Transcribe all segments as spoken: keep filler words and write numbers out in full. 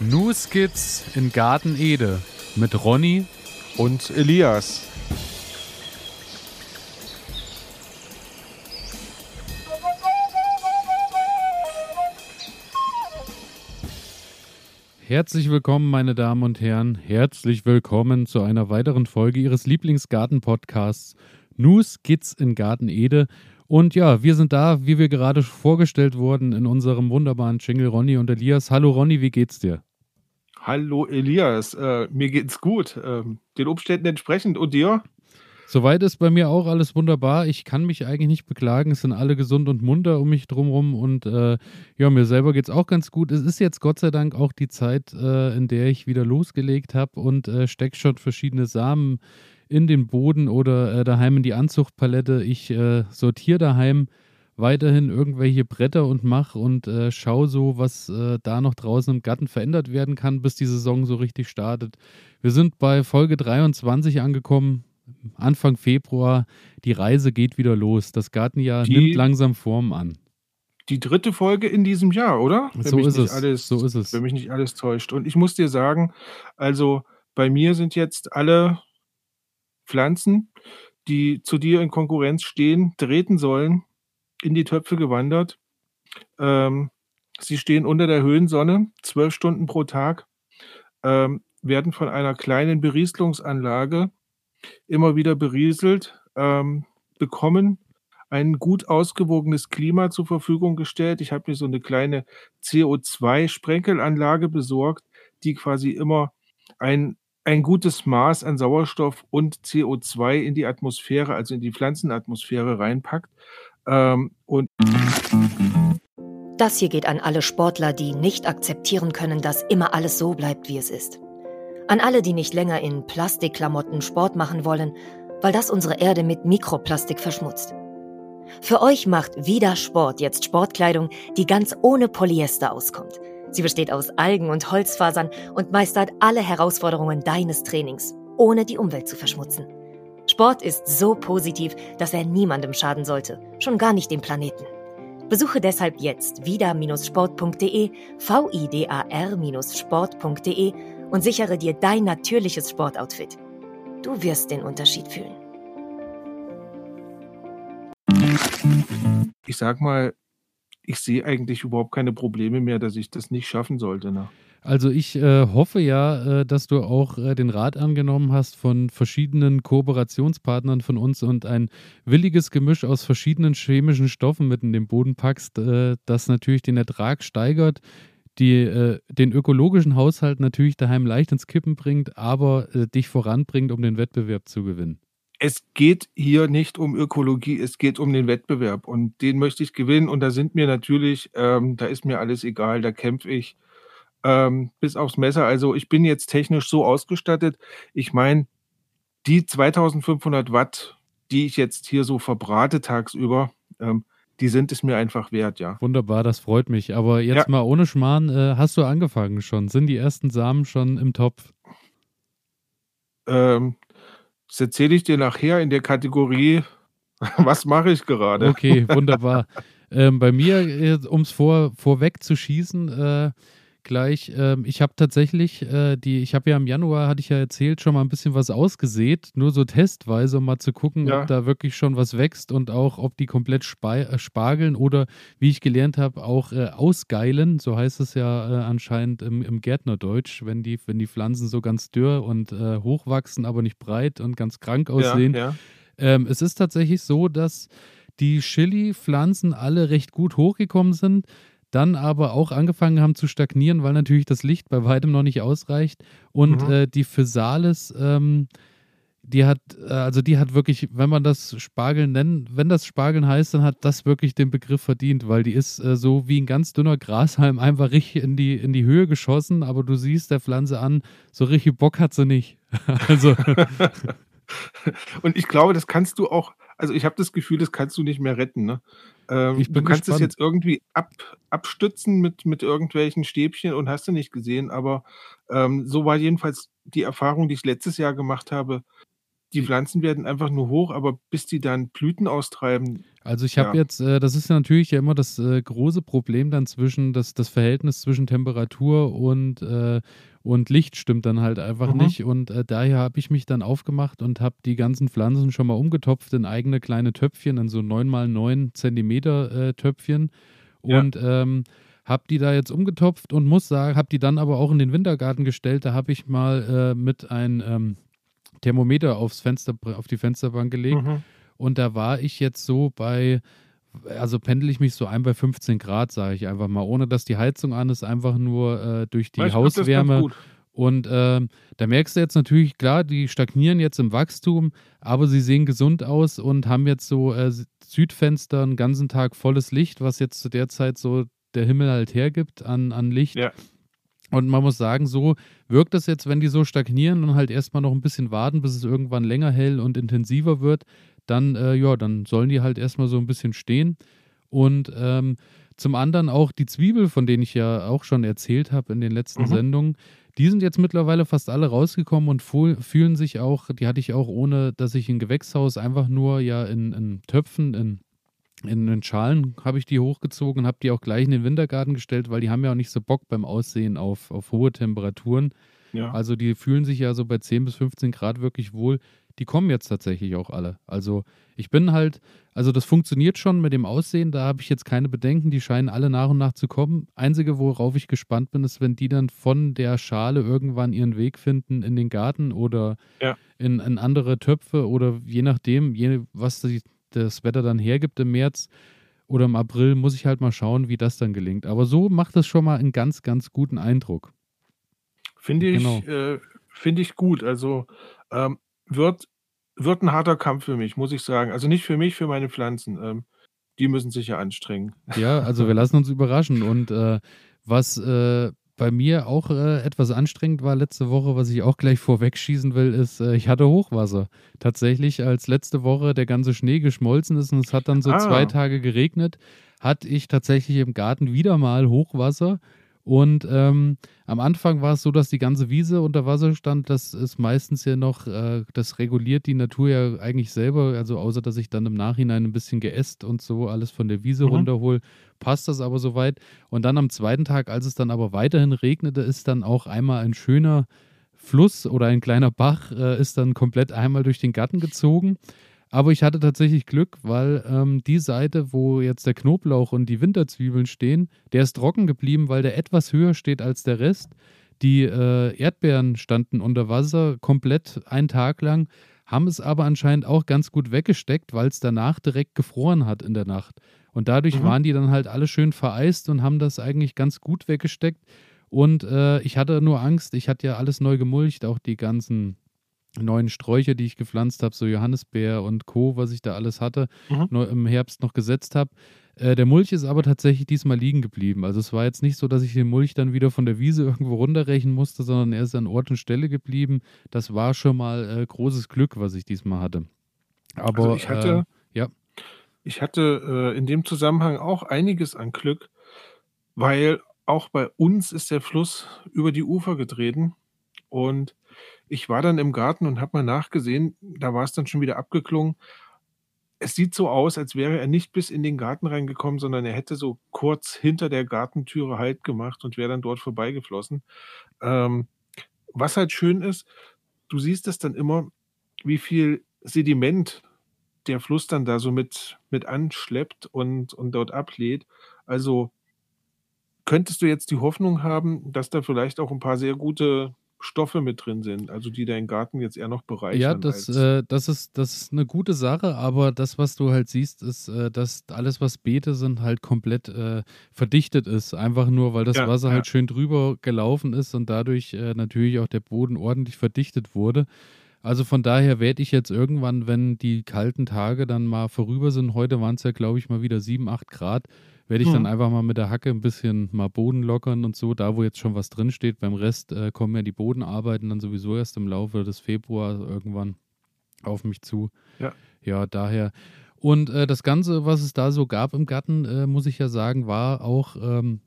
New Skits in Garten Ede mit Ronny und Elias. Herzlich willkommen, meine Damen und Herren. Herzlich willkommen zu einer weiteren Folge Ihres Lieblingsgarten-Podcasts New Skits in Garten Ede. Und ja, wir sind da, wie wir gerade vorgestellt wurden, in unserem wunderbaren Jingle, Ronny und Elias. Hallo Ronny, wie geht's dir? Hallo Elias, äh, mir geht's gut, ähm, den Umständen entsprechend. Und dir? Soweit ist bei mir auch alles wunderbar. Ich kann mich eigentlich nicht beklagen. Es sind alle gesund und munter um mich drumherum. Und äh, ja, mir selber geht's auch ganz gut. Es ist jetzt Gott sei Dank auch die Zeit, äh, in der ich wieder losgelegt habe und äh, steck schon verschiedene Samen in den Boden oder äh, daheim in die Anzuchtpalette. Ich äh, sortiere daheim weiterhin irgendwelche Bretter und mache und äh, schaue so, was äh, da noch draußen im Garten verändert werden kann, bis die Saison so richtig startet. Wir sind bei Folge dreiundzwanzig angekommen, Anfang Februar. Die Reise geht wieder los. Das Gartenjahr die, nimmt langsam Form an. Die dritte Folge in diesem Jahr, oder? Wenn so, mich ist nicht es. Alles, so ist es. Wenn mich nicht alles täuscht. Und ich muss dir sagen, also bei mir sind jetzt alle Pflanzen, die zu dir in Konkurrenz stehen, treten sollen, in die Töpfe gewandert. Ähm, sie stehen unter der Höhensonne, zwölf Stunden pro Tag, ähm, werden von einer kleinen Berieselungsanlage immer wieder berieselt, ähm, bekommen ein gut ausgewogenes Klima zur Verfügung gestellt. Ich habe mir so eine kleine C O zwei Sprenkelanlage besorgt, die quasi immer ein ein gutes Maß an Sauerstoff und C O zwei in die Atmosphäre, also in die Pflanzenatmosphäre reinpackt. Ähm, und das hier geht an alle Sportler, die nicht akzeptieren können, dass immer alles so bleibt, wie es ist. An alle, die nicht länger in Plastikklamotten Sport machen wollen, weil das unsere Erde mit Mikroplastik verschmutzt. Für euch macht Vidar Sport jetzt Sportkleidung, die ganz ohne Polyester auskommt. Sie besteht aus Algen und Holzfasern und meistert alle Herausforderungen deines Trainings, ohne die Umwelt zu verschmutzen. Sport ist so positiv, dass er niemandem schaden sollte, schon gar nicht dem Planeten. Besuche deshalb jetzt vidar Strich sport punkt de, vidar Strich sport punkt de und sichere dir dein natürliches Sportoutfit. Du wirst den Unterschied fühlen. Ich sag mal, ich sehe eigentlich überhaupt keine Probleme mehr, dass ich das nicht schaffen sollte. Ne? Also ich äh, hoffe ja, äh, dass du auch äh, den Rat angenommen hast von verschiedenen Kooperationspartnern von uns und ein williges Gemisch aus verschiedenen chemischen Stoffen mit in den Boden packst, äh, das natürlich den Ertrag steigert, die äh, den ökologischen Haushalt natürlich daheim leicht ins Kippen bringt, aber äh, dich voranbringt, um den Wettbewerb zu gewinnen. Es geht hier nicht um Ökologie, es geht um den Wettbewerb und den möchte ich gewinnen und da sind mir natürlich, ähm, da ist mir alles egal, da kämpfe ich ähm, bis aufs Messer. Also ich bin jetzt technisch so ausgestattet, ich meine, die zweitausendfünfhundert Watt, die ich jetzt hier so verbrate tagsüber, ähm, die sind es mir einfach wert, ja. Wunderbar, das freut mich, aber jetzt ja. Mal ohne Schmarrn, äh, hast du angefangen schon? Sind die ersten Samen schon im Topf? Ähm, Das erzähle ich dir nachher in der Kategorie, was mache ich gerade? Okay, wunderbar. ähm, bei mir, um es vor, vorweg zu schießen, äh, gleich, äh, ich habe tatsächlich, äh, die, ich habe ja im Januar, hatte ich ja erzählt, schon mal ein bisschen was ausgesät, nur so testweise, um mal zu gucken, ja. ob da wirklich schon was wächst und auch, ob die komplett spa- spargeln oder, wie ich gelernt habe, auch äh, ausgeilen, so heißt es ja äh, anscheinend im, im Gärtnerdeutsch, wenn die, wenn die Pflanzen so ganz dürr und äh, hochwachsen, aber nicht breit und ganz krank aussehen. Ja, ja. Ähm, es ist tatsächlich so, dass die Chili-Pflanzen alle recht gut hochgekommen sind, dann aber auch angefangen haben zu stagnieren, weil natürlich das Licht bei weitem noch nicht ausreicht. Und mhm. äh, die Physalis, ähm, die hat, äh, also die hat wirklich, wenn man das Spargeln nennt, wenn das Spargeln heißt, dann hat das wirklich den Begriff verdient, weil die ist äh, so wie ein ganz dünner Grashalm einfach richtig in die, in die Höhe geschossen, aber du siehst der Pflanze an, so richtig Bock hat sie nicht. also. Und ich glaube, das kannst du auch, also ich habe das Gefühl, das kannst du nicht mehr retten. Ne? Ähm, ich bin du kannst gespannt. Es jetzt irgendwie ab, abstützen mit, mit irgendwelchen Stäbchen und hast du nicht gesehen, aber ähm, so war jedenfalls die Erfahrung, die ich letztes Jahr gemacht habe. die Pflanzen werden einfach nur hoch, aber bis die dann Blüten austreiben. Also ich habe ja. jetzt, äh, das ist ja natürlich ja immer das äh, große Problem dann zwischen, das, das Verhältnis zwischen Temperatur und, äh, und Licht stimmt dann halt einfach mhm. nicht. Und äh, daher habe ich mich dann aufgemacht und habe die ganzen Pflanzen schon mal umgetopft in eigene kleine Töpfchen, in so neun mal neun Zentimeter äh, Töpfchen. Und ja. ähm, habe die da jetzt umgetopft und muss sagen, habe die dann aber auch in den Wintergarten gestellt. Da habe ich mal äh, mit einem ähm, Thermometer aufs Fenster, auf die Fensterbank gelegt. Mhm. Und da war ich jetzt so bei, also pendel ich mich so ein bei fünfzehn Grad, sage ich einfach mal, ohne dass die Heizung an ist, einfach nur äh, durch die ich Hauswärme. Glaub, das ist ganz gut. Und äh, da merkst du jetzt natürlich, klar, die stagnieren jetzt im Wachstum, aber sie sehen gesund aus und haben jetzt so äh, Südfenster einen ganzen Tag volles Licht, was jetzt zu der Zeit so der Himmel halt hergibt an, an Licht. Ja. Und man muss sagen, so wirkt das jetzt, wenn die so stagnieren und halt erstmal noch ein bisschen warten, bis es irgendwann länger hell und intensiver wird, dann, äh, ja, dann sollen die halt erstmal so ein bisschen stehen. Und ähm, zum anderen auch die Zwiebel, von denen ich ja auch schon erzählt habe in den letzten mhm. Sendungen, die sind jetzt mittlerweile fast alle rausgekommen und fühlen sich auch, die hatte ich auch ohne, dass ich ein Gewächshaus einfach nur ja in, in Töpfen, in In den Schalen habe ich die hochgezogen und habe die auch gleich in den Wintergarten gestellt, weil die haben ja auch nicht so Bock beim Aussehen auf, auf hohe Temperaturen. Ja. Also die fühlen sich ja so bei zehn bis fünfzehn Grad wirklich wohl. Die kommen jetzt tatsächlich auch alle. Also ich bin halt, also das funktioniert schon mit dem Aussehen, da habe ich jetzt keine Bedenken. Die scheinen alle nach und nach zu kommen. Einzige, worauf ich gespannt bin, ist, wenn die dann von der Schale irgendwann ihren Weg finden in den Garten oder ja. in, in andere Töpfe oder je nachdem, je, was die das Wetter dann hergibt im März oder im April, muss ich halt mal schauen, wie das dann gelingt. Aber so macht das schon mal einen ganz, ganz guten Eindruck. Finde ich, genau. äh, finde ich gut. Also ähm, wird, wird ein harter Kampf für mich, muss ich sagen. Also nicht für mich, für meine Pflanzen. Ähm, die müssen sich ja anstrengen. Ja, also wir lassen uns überraschen. Und äh, was äh, bei mir auch äh, etwas anstrengend war letzte Woche, was ich auch gleich vorwegschießen will, ist, äh, ich hatte Hochwasser. Tatsächlich, als letzte Woche der ganze Schnee geschmolzen ist und es hat dann so ah. zwei Tage geregnet, hatte ich tatsächlich im Garten wieder mal Hochwasser. Und ähm, am Anfang war es so, dass die ganze Wiese unter Wasser stand. Das ist meistens ja noch, äh, das reguliert die Natur ja eigentlich selber. Also außer, dass ich dann im Nachhinein ein bisschen geäst und so alles von der Wiese mhm. runterhole, passt das aber soweit. Und dann am zweiten Tag, als es dann aber weiterhin regnete, ist dann auch einmal ein schöner Fluss oder ein kleiner Bach äh, ist dann komplett einmal durch den Garten gezogen. Aber ich hatte tatsächlich Glück, weil ähm, die Seite, wo jetzt der Knoblauch und die Winterzwiebeln stehen, der ist trocken geblieben, weil der etwas höher steht als der Rest. Die äh, Erdbeeren standen unter Wasser komplett einen Tag lang, haben es aber anscheinend auch ganz gut weggesteckt, weil es danach direkt gefroren hat in der Nacht. Und dadurch mhm. waren die dann halt alle schön vereist und haben das eigentlich ganz gut weggesteckt. Und äh, ich hatte nur Angst, ich hatte ja alles neu gemulcht, auch die ganzen neuen Sträucher, die ich gepflanzt habe, so Johannisbeer und Co., was ich da alles hatte, mhm. nur im Herbst noch gesetzt habe. Äh, der Mulch ist aber tatsächlich diesmal liegen geblieben. Also es war jetzt nicht so, dass ich den Mulch dann wieder von der Wiese irgendwo runterrechen musste, sondern er ist an Ort und Stelle geblieben. Das war schon mal äh, großes Glück, was ich diesmal hatte. Aber also ich hatte, äh, ja. ich hatte äh, in dem Zusammenhang auch einiges an Glück, weil auch bei uns ist der Fluss über die Ufer getreten und ich war dann im Garten und habe mal nachgesehen, da war es dann schon wieder abgeklungen. Es sieht so aus, als wäre er nicht bis in den Garten reingekommen, sondern er hätte so kurz hinter der Gartentüre Halt gemacht und wäre dann dort vorbeigeflossen. Ähm, was halt schön ist, du siehst es dann immer, wie viel Sediment der Fluss dann da so mit, mit anschleppt und, und dort ablädt. Also könntest du jetzt die Hoffnung haben, dass da vielleicht auch ein paar sehr gute Stoffe mit drin sind, also die deinen Garten jetzt eher noch bereichern. Ja, das, äh, das, ist, das ist eine gute Sache, aber das, was du halt siehst, ist, äh, dass alles, was Beete sind, halt komplett äh, verdichtet ist. Einfach nur, weil das ja, Wasser ja. halt schön drüber gelaufen ist und dadurch äh, natürlich auch der Boden ordentlich verdichtet wurde. Also von daher werde ich jetzt irgendwann, wenn die kalten Tage dann mal vorüber sind, heute waren es ja, glaube ich, mal wieder sieben, acht Grad, werde ich hm. dann einfach mal mit der Hacke ein bisschen mal Boden lockern und so, da wo jetzt schon was drin steht. Beim Rest äh, kommen ja die Bodenarbeiten dann sowieso erst im Laufe des Februars irgendwann auf mich zu. Ja, ja daher. Und äh, das Ganze, was es da so gab im Garten, äh, muss ich ja sagen, war auch ähm,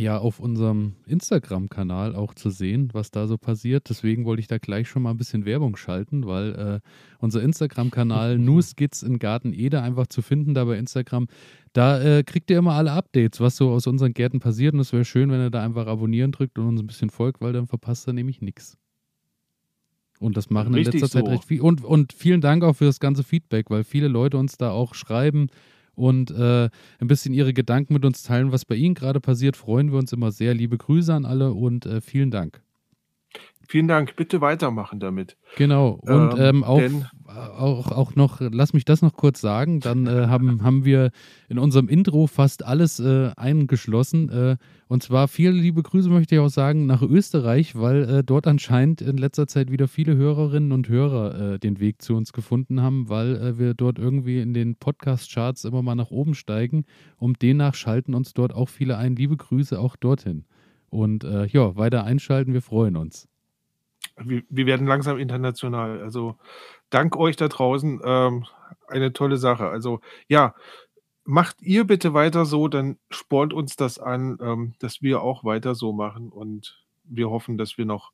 ja auf unserem Instagram-Kanal auch zu sehen, was da so passiert. Deswegen wollte ich da gleich schon mal ein bisschen Werbung schalten, weil äh, unser Instagram-Kanal New Skits in Garten Ede einfach zu finden da bei Instagram, da äh, kriegt ihr immer alle Updates, was so aus unseren Gärten passiert. Und es wäre schön, wenn ihr da einfach abonnieren drückt und uns ein bisschen folgt, weil dann verpasst ihr nämlich nichts. Und das machen in letzter Zeit recht viel. Und, und vielen Dank auch für das ganze Feedback, weil viele Leute uns da auch schreiben und äh, ein bisschen ihre Gedanken mit uns teilen, was bei Ihnen gerade passiert. Freuen wir uns immer sehr. Liebe Grüße an alle und äh, vielen Dank. Vielen Dank. Bitte weitermachen damit. Genau. Und ähm, ähm, auch, auch, auch noch, lass mich das noch kurz sagen, dann äh, haben, haben wir in unserem Intro fast alles äh, eingeschlossen. Äh, und zwar viele liebe Grüße möchte ich auch sagen nach Österreich, weil äh, dort anscheinend in letzter Zeit wieder viele Hörerinnen und Hörer äh, den Weg zu uns gefunden haben, weil äh, wir dort irgendwie in den Podcast-Charts immer mal nach oben steigen. Und demnach schalten uns dort auch viele ein. Liebe Grüße auch dorthin. Und äh, ja, weiter einschalten, wir freuen uns. Wir werden langsam international. Also dank euch da draußen, ähm, eine tolle Sache. Also ja, macht ihr bitte weiter so, dann spornt uns das an, ähm, dass wir auch weiter so machen. Und wir hoffen, dass wir noch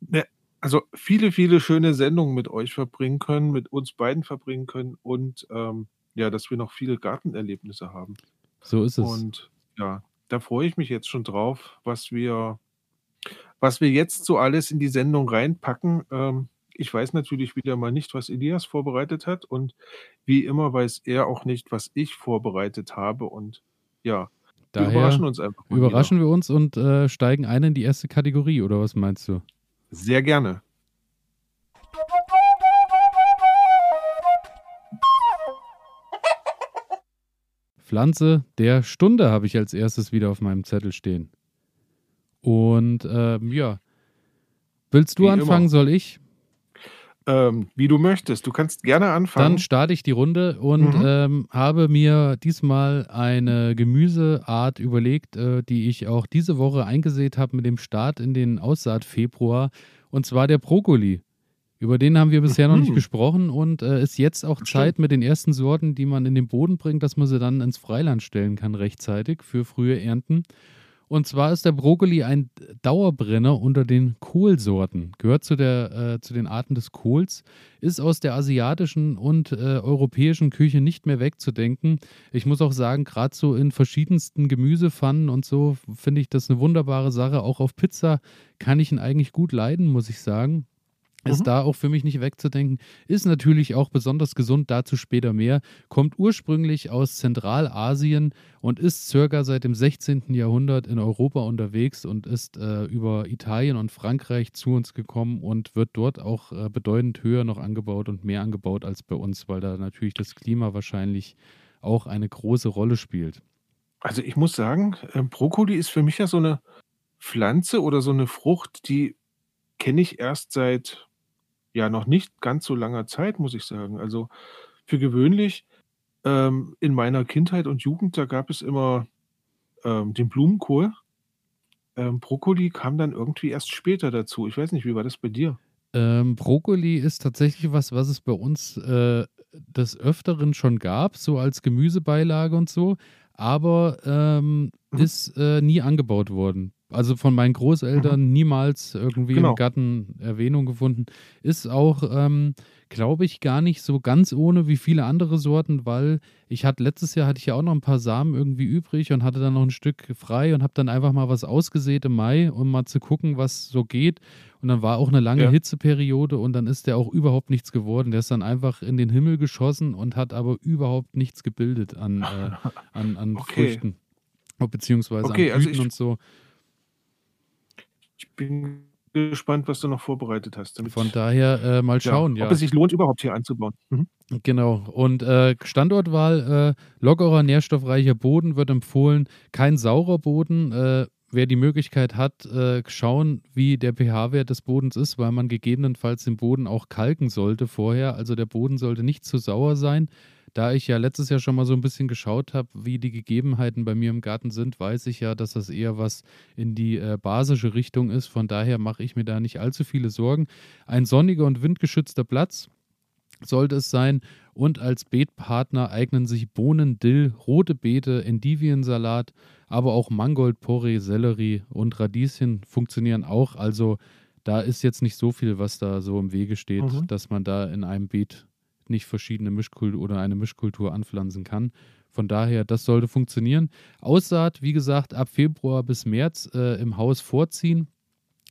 ne, also viele, viele schöne Sendungen mit euch verbringen können, mit uns beiden verbringen können und ähm, ja, dass wir noch viele Gartenerlebnisse haben. So ist es. Und ja, da freue ich mich jetzt schon drauf, was wir... Was wir jetzt so alles in die Sendung reinpacken, ähm, ich weiß natürlich wieder mal nicht, was Elias vorbereitet hat und wie immer weiß er auch nicht, was ich vorbereitet habe und ja, wir überraschen uns einfach. Überraschen wir uns und äh, steigen ein in die erste Kategorie oder was meinst du? Sehr gerne. Pflanze der Stunde habe ich als erstes wieder auf meinem Zettel stehen. Und ähm, ja, willst du wie anfangen, immer. Soll ich? Ähm, wie du möchtest, du kannst gerne anfangen. Dann starte ich die Runde und mhm. ähm, habe mir diesmal eine Gemüseart überlegt, äh, die ich auch diese Woche eingesät habe mit dem Start in den Aussaat Februar, und zwar der Brokkoli. Über den haben wir bisher mhm. noch nicht gesprochen und äh, ist jetzt auch Zeit mit den ersten Sorten, die man in den Boden bringt, dass man sie dann ins Freiland stellen kann rechtzeitig für frühe Ernten. Und zwar ist der Brokkoli ein Dauerbrenner unter den Kohlsorten, gehört zu, der, äh, zu den Arten des Kohls, ist aus der asiatischen und äh, europäischen Küche nicht mehr wegzudenken. Ich muss auch sagen, gerade so in verschiedensten Gemüsepfannen und so finde ich das eine wunderbare Sache. Auch auf Pizza kann ich ihn eigentlich gut leiden, muss ich sagen. Ist mhm. da auch für mich nicht wegzudenken. Ist natürlich auch besonders gesund, dazu später mehr. Kommt ursprünglich aus Zentralasien und ist circa seit dem sechzehnten Jahrhundert in Europa unterwegs und ist äh, über Italien und Frankreich zu uns gekommen und wird dort auch äh, bedeutend höher noch angebaut und mehr angebaut als bei uns, weil da natürlich das Klima wahrscheinlich auch eine große Rolle spielt. Also ich muss sagen, äh, Brokkoli ist für mich ja so eine Pflanze oder so eine Frucht, die kenne ich erst seit ja, noch nicht ganz so langer Zeit, muss ich sagen. Also für gewöhnlich ähm, in meiner Kindheit und Jugend, da gab es immer ähm, den Blumenkohl. Ähm, Brokkoli kam dann irgendwie erst später dazu. Ich weiß nicht, wie war das bei dir? Ähm, Brokkoli ist tatsächlich was, was es bei uns äh, des Öfteren schon gab, so als Gemüsebeilage und so, aber ähm, mhm. ist äh, nie angebaut worden. Also von meinen Großeltern mhm. niemals irgendwie genau. im Garten Erwähnung gefunden. Ist auch, ähm, glaube ich, gar nicht so ganz ohne wie viele andere Sorten, weil ich hatte letztes Jahr hatte ich ja auch noch ein paar Samen irgendwie übrig und hatte dann noch ein Stück frei und habe dann einfach mal was ausgesät im Mai, um mal zu gucken, was so geht. Und dann war auch eine lange ja. Hitzeperiode und dann ist der auch überhaupt nichts geworden. Der ist dann einfach in den Himmel geschossen und hat aber überhaupt nichts gebildet an, äh, an, an okay. Früchten, beziehungsweise okay, an Blüten also und so. Ich bin gespannt, was du noch vorbereitet hast. Damit Von daher äh, mal schauen, ja. Ob ja. es sich lohnt, überhaupt hier anzubauen. Mhm. Genau. Und äh, Standortwahl, äh, lockerer, nährstoffreicher Boden wird empfohlen. Kein saurer Boden. Äh, wer die Möglichkeit hat, äh, schauen, wie der pH-Wert des Bodens ist, weil man gegebenenfalls den Boden auch kalken sollte vorher. Also der Boden sollte nicht zu sauer sein. Da ich ja letztes Jahr schon mal so ein bisschen geschaut habe, wie die Gegebenheiten bei mir im Garten sind, weiß ich ja, dass das eher was in die äh, basische Richtung ist. Von daher mache ich mir da nicht allzu viele Sorgen. Ein sonniger und windgeschützter Platz sollte es sein Und als Beetpartner eignen sich Bohnen, Dill, rote Beete, Endiviensalat, aber auch Mangold, Porree, Sellerie und Radieschen funktionieren auch. Also da ist jetzt nicht so viel, was da so im Wege steht, mhm. dass man da in einem Beet nicht verschiedene Mischkultur oder eine Mischkultur anpflanzen kann. Von daher, das sollte funktionieren. Aussaat, wie gesagt, ab Februar bis März äh, im Haus vorziehen.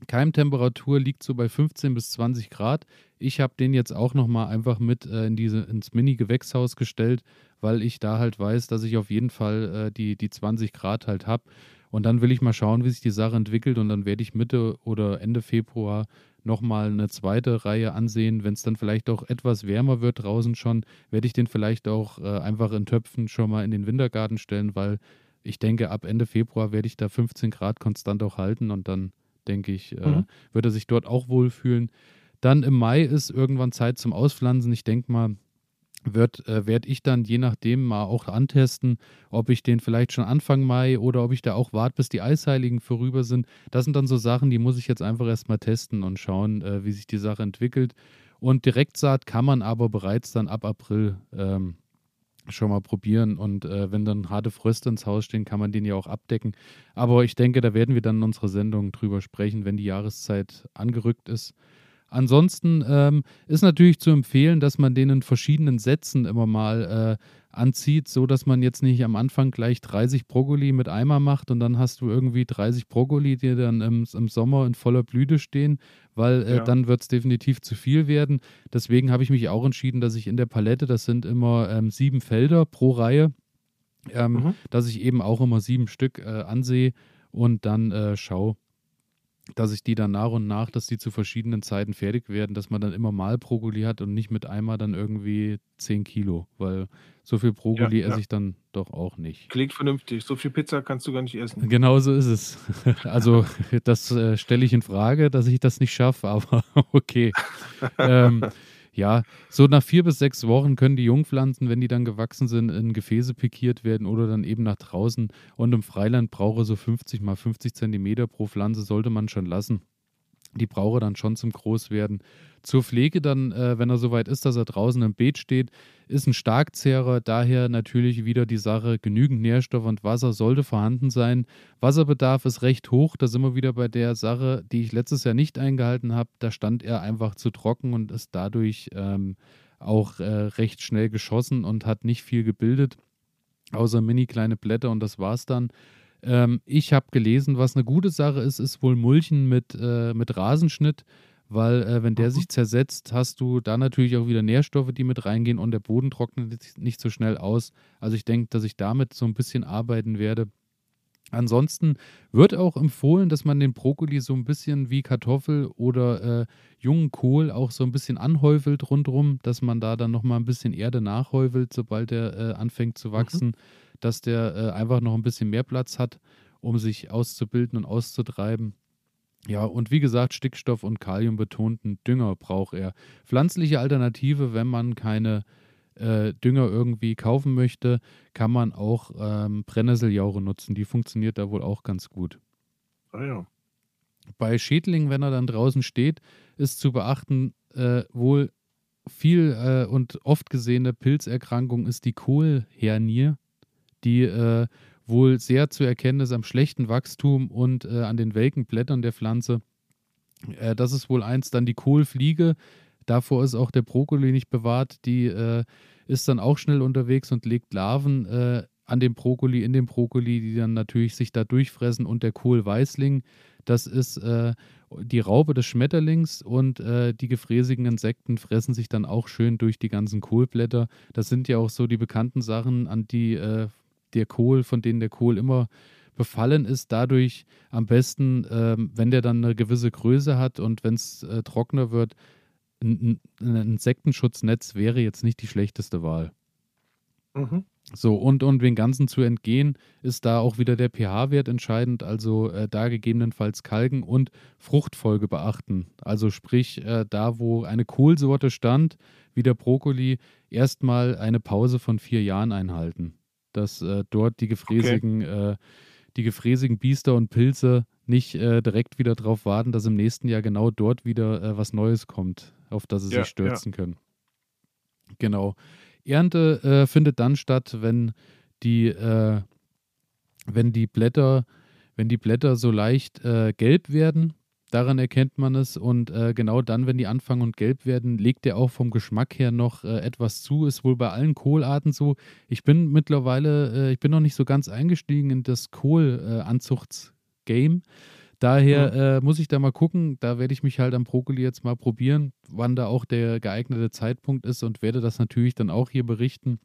Keimtemperatur liegt so bei fünfzehn bis zwanzig Grad. Ich habe den jetzt auch nochmal einfach mit äh, in diese, ins Mini-Gewächshaus gestellt, weil ich da halt weiß, dass ich auf jeden Fall äh, die, die zwanzig Grad halt habe. Und dann will ich mal schauen, wie sich die Sache entwickelt. Und dann werde ich Mitte oder Ende Februar nochmal eine zweite Reihe ansehen. Wenn es dann vielleicht auch etwas wärmer wird draußen schon, werde ich den vielleicht auch äh, einfach in Töpfen schon mal in den Wintergarten stellen, weil ich denke, ab Ende Februar werde ich da fünfzehn Grad konstant auch halten und dann denke ich, äh, mhm. wird er sich dort auch wohlfühlen. Dann im Mai ist irgendwann Zeit zum Auspflanzen. Ich denke mal, wird, äh, werde ich dann je nachdem mal auch antesten, ob ich den vielleicht schon Anfang Mai oder ob ich da auch warte, bis die Eisheiligen vorüber sind. Das sind dann so Sachen, die muss ich jetzt einfach erstmal testen und schauen, äh, wie sich die Sache entwickelt. Und Direktsaat kann man aber bereits dann ab April ähm, schon mal probieren und äh, wenn dann harte Fröste ins Haus stehen, kann man den ja auch abdecken. Aber ich denke, da werden wir dann in unserer Sendung drüber sprechen, wenn die Jahreszeit angerückt ist. Ansonsten ähm, ist natürlich zu empfehlen, dass man den in verschiedenen Sätzen immer mal äh, anzieht, so dass man jetzt nicht am Anfang gleich dreißig Brokkoli mit Eimer macht und dann hast du irgendwie dreißig Brokkoli, die dann im, im Sommer in voller Blüte stehen, weil äh, ja. dann wird es definitiv zu viel werden. Deswegen habe ich mich auch entschieden, dass ich in der Palette, das sind immer ähm, sieben Felder pro Reihe, ähm, mhm. dass ich eben auch immer sieben Stück äh, ansehe und dann äh, schaue, dass ich die dann nach und nach, dass die zu verschiedenen Zeiten fertig werden, dass man dann immer mal Brokkoli hat und nicht mit einmal dann irgendwie zehn Kilo, weil so viel Brokkoli ja, esse ja. ich dann doch auch nicht. Klingt vernünftig, so viel Pizza kannst du gar nicht essen. Genau so ist es. Also das äh, stelle ich in Frage, dass ich das nicht schaffe, aber okay. ähm, ja, so nach vier bis sechs Wochen können die Jungpflanzen, wenn die dann gewachsen sind, in Gefäße pikiert werden oder dann eben nach draußen. Und im Freiland brauche so fünfzig mal fünfzig Zentimeter pro Pflanze sollte man schon lassen. Die brauche dann schon zum Großwerden. Zur Pflege dann, äh, wenn er soweit ist, dass er draußen im Beet steht, ist ein Starkzehrer. Daher natürlich wieder die Sache, genügend Nährstoff und Wasser sollte vorhanden sein. Wasserbedarf ist recht hoch. Da sind wir wieder bei der Sache, die ich letztes Jahr nicht eingehalten habe. Da stand er einfach zu trocken und ist dadurch ähm, auch äh, recht schnell geschossen und hat nicht viel gebildet, außer mini kleine Blätter und das war's dann. Ich habe gelesen, was eine gute Sache ist, ist wohl Mulchen mit, äh, mit Rasenschnitt, weil äh, wenn der sich zersetzt, hast du da natürlich auch wieder Nährstoffe, die mit reingehen und der Boden trocknet nicht so schnell aus. Also ich denke, dass ich damit so ein bisschen arbeiten werde. Ansonsten wird auch empfohlen, dass man den Brokkoli so ein bisschen wie Kartoffel oder äh, jungen Kohl auch so ein bisschen anhäufelt rundherum, dass man da dann nochmal ein bisschen Erde nachhäufelt, sobald der äh, anfängt zu wachsen, mhm. dass der äh, einfach noch ein bisschen mehr Platz hat, um sich auszubilden und auszutreiben. Ja, und wie gesagt, Stickstoff- und kaliumbetonten Dünger braucht er. Pflanzliche Alternative, wenn man keine Äh, Dünger irgendwie kaufen möchte, kann man auch ähm, Brennnesseljauche nutzen. Die funktioniert da wohl auch ganz gut. Ah ja. Bei Schädlingen, wenn er dann draußen steht, ist zu beachten, äh, wohl viel äh, und oft gesehene Pilzerkrankung ist die Kohlhernie, die äh, wohl sehr zu erkennen ist am schlechten Wachstum und äh, an den welken Blättern der Pflanze. Äh, das ist wohl eins. Dann die Kohlfliege. Davor ist auch der Brokkoli nicht bewahrt, die äh, ist dann auch schnell unterwegs und legt Larven äh, an den Brokkoli, in den Brokkoli, die dann natürlich sich da durchfressen und der Kohlweißling, das ist äh, die Raupe des Schmetterlings und äh, die gefräßigen Insekten fressen sich dann auch schön durch die ganzen Kohlblätter. Das sind ja auch so die bekannten Sachen, an die äh, der Kohl, von denen der Kohl immer befallen ist, dadurch am besten, äh, wenn der dann eine gewisse Größe hat und wenn es äh, trockener wird, ein Insektenschutznetz wäre jetzt nicht die schlechteste Wahl. Mhm. So, und um den Ganzen zu entgehen, ist da auch wieder der pH-Wert entscheidend, also äh, da gegebenenfalls kalken und Fruchtfolge beachten. Also sprich, äh, da wo eine Kohlsorte stand, wie der Brokkoli, erstmal eine Pause von vier Jahren einhalten, dass äh, dort die gefräßigen, okay. äh, die gefräßigen Biester und Pilze nicht äh, direkt wieder drauf warten, dass im nächsten Jahr genau dort wieder äh, was Neues kommt, auf das sie ja, sich stürzen ja. können. Genau. Ernte äh, findet dann statt, wenn die, äh, wenn die Blätter, wenn die Blätter so leicht äh, gelb werden. Daran erkennt man es, und äh, genau dann, wenn die anfangen und gelb werden, legt er auch vom Geschmack her noch äh, etwas zu. Ist wohl bei allen Kohlarten so. Ich bin mittlerweile, äh, ich bin noch nicht so ganz eingestiegen in das Kohl-Anzuchts-Game. Daher ja. äh, muss ich da mal gucken. Da werde ich mich halt am Brokkoli jetzt mal probieren, wann da auch der geeignete Zeitpunkt ist, und werde das natürlich dann auch hier berichten.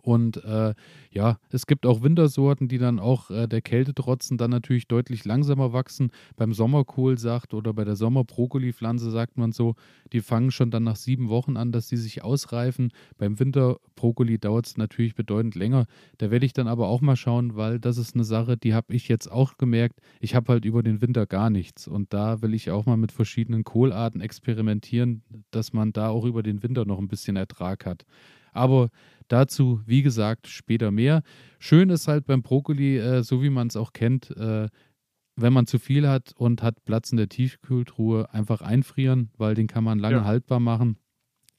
Und äh, ja, es gibt auch Wintersorten, die dann auch äh, der Kälte trotzen, dann natürlich deutlich langsamer wachsen. Beim Sommerkohl sagt oder bei der Sommerbrokkoli-Pflanze sagt man so, die fangen schon dann nach sieben Wochen an, dass sie sich ausreifen. Beim Winterbrokkoli dauert es natürlich bedeutend länger. Da werde ich dann aber auch mal schauen, weil das ist eine Sache, die habe ich jetzt auch gemerkt. Ich habe halt über den Winter gar nichts, und da will ich auch mal mit verschiedenen Kohlarten experimentieren, dass man da auch über den Winter noch ein bisschen Ertrag hat. Aber dazu, wie gesagt, später mehr. Schön ist halt beim Brokkoli, äh, so wie man es auch kennt, äh, wenn man zu viel hat und hat Platz in der Tiefkühltruhe, einfach einfrieren, weil den kann man lange ja. haltbar machen.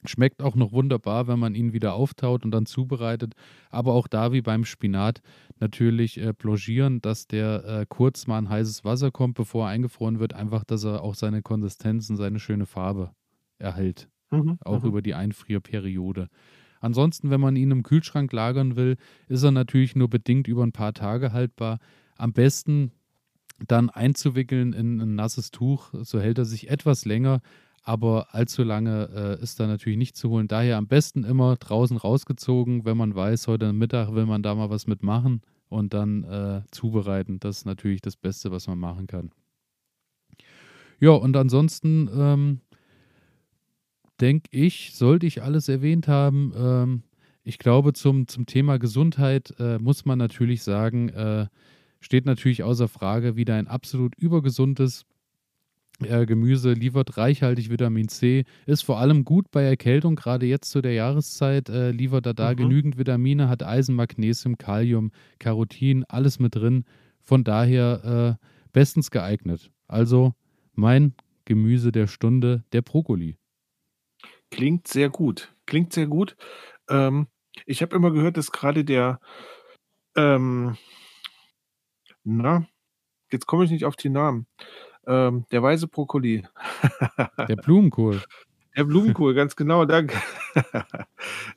Schmeckt auch noch wunderbar, wenn man ihn wieder auftaut und dann zubereitet. Aber auch da, wie beim Spinat, natürlich äh, blanchieren, dass der äh, kurz mal in heißes Wasser kommt, bevor er eingefroren wird. Einfach, dass er auch seine Konsistenz und seine schöne Farbe erhält. Mhm. Auch mhm. über die Einfrierperiode. Ansonsten, wenn man ihn im Kühlschrank lagern will, ist er natürlich nur bedingt über ein paar Tage haltbar. Am besten dann einzuwickeln in ein nasses Tuch, so hält er sich etwas länger, aber allzu lange äh, ist da natürlich nicht zu holen. Daher am besten immer draußen rausgezogen, wenn man weiß, heute Mittag will man da mal was mitmachen, und dann äh, zubereiten. Das ist natürlich das Beste, was man machen kann. Ja, und ansonsten... Ähm, denke ich, sollte ich alles erwähnt haben. Ähm, ich glaube, zum, zum Thema Gesundheit äh, muss man natürlich sagen, äh, steht natürlich außer Frage, wieder ein absolut übergesundes äh, Gemüse, liefert reichhaltig Vitamin C, ist vor allem gut bei Erkältung, gerade jetzt zu der Jahreszeit, äh, liefert er da mhm. genügend Vitamine, hat Eisen, Magnesium, Kalium, Carotin, alles mit drin. Von daher äh, bestens geeignet. Also mein Gemüse der Stunde, der Brokkoli. Klingt sehr gut. Klingt sehr gut. Ähm, ich habe immer gehört, dass gerade der, ähm, na, jetzt komme ich nicht auf die Namen, ähm, der weiße Brokkoli. Der Blumenkohl. Der Blumenkohl, ganz genau, danke.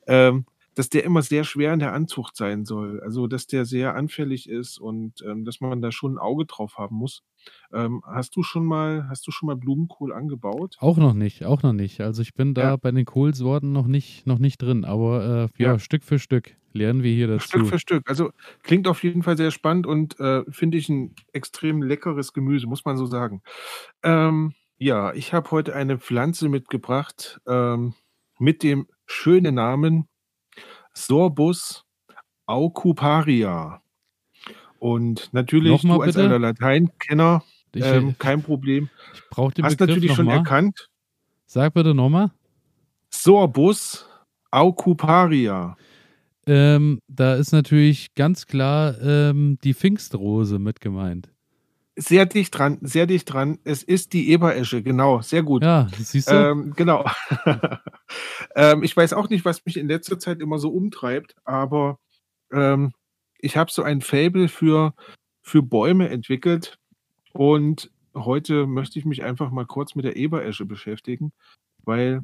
ähm, dass der immer sehr schwer in der Anzucht sein soll. Also, dass der sehr anfällig ist, und ähm, dass man da schon ein Auge drauf haben muss. Ähm, hast du schon mal, hast du schon mal Blumenkohl angebaut? Auch noch nicht, auch noch nicht. Also ich bin da ja. bei den Kohlsorten noch nicht, noch nicht drin, aber äh, ja, ja. Stück für Stück lernen wir hier dazu. Stück für Stück. Also klingt auf jeden Fall sehr spannend und äh, finde ich ein extrem leckeres Gemüse, muss man so sagen. Ähm, ja, ich habe heute eine Pflanze mitgebracht ähm, mit dem schönen Namen Sorbus aucuparia. Und natürlich, du als einer Lateinkenner, ähm, kein Problem. Ich brauche den Begriff nochmal. Hast natürlich schon erkannt. Sag bitte nochmal. Sorbus aucuparia. Ähm, da ist natürlich ganz klar ähm, die Pfingstrose mit gemeint. Sehr dicht dran, sehr dicht dran. Es ist die Eberesche, genau, sehr gut. Ja, siehst du. Ähm, genau. ähm, ich weiß auch nicht, was mich in letzter Zeit immer so umtreibt, aber ähm, ich habe so ein Faible für, für Bäume entwickelt, und heute möchte ich mich einfach mal kurz mit der Eberesche beschäftigen, weil,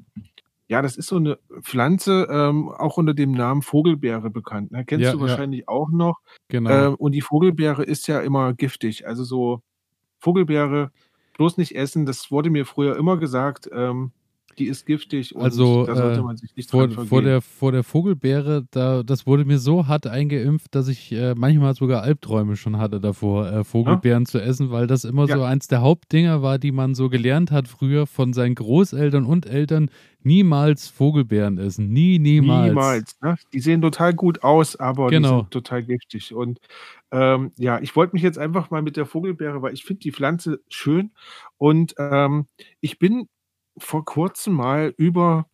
ja, das ist so eine Pflanze, ähm, auch unter dem Namen Vogelbeere bekannt. Ne? Kennst ja, du wahrscheinlich ja. auch noch. Genau. Ähm, und die Vogelbeere ist ja immer giftig. Also so Vogelbeere bloß nicht essen, das wurde mir früher immer gesagt, ähm, die ist giftig, und also, da sollte man sich nicht vor, dran vergehen. Vor der, vor der Vogelbeere, da, das wurde mir so hart eingeimpft, dass ich äh, manchmal sogar Albträume schon hatte davor, äh, Vogelbeeren ja. zu essen, weil das immer ja. so eins der Hauptdinger war, die man so gelernt hat früher von seinen Großeltern und Eltern: niemals Vogelbeeren essen, nie, niemals. Niemals, ne? Die sehen total gut aus, aber genau. die sind total giftig. Und ähm, ja, ich wollte mich jetzt einfach mal mit der Vogelbeere, weil ich finde die Pflanze schön, und ähm, ich bin vor kurzem mal über,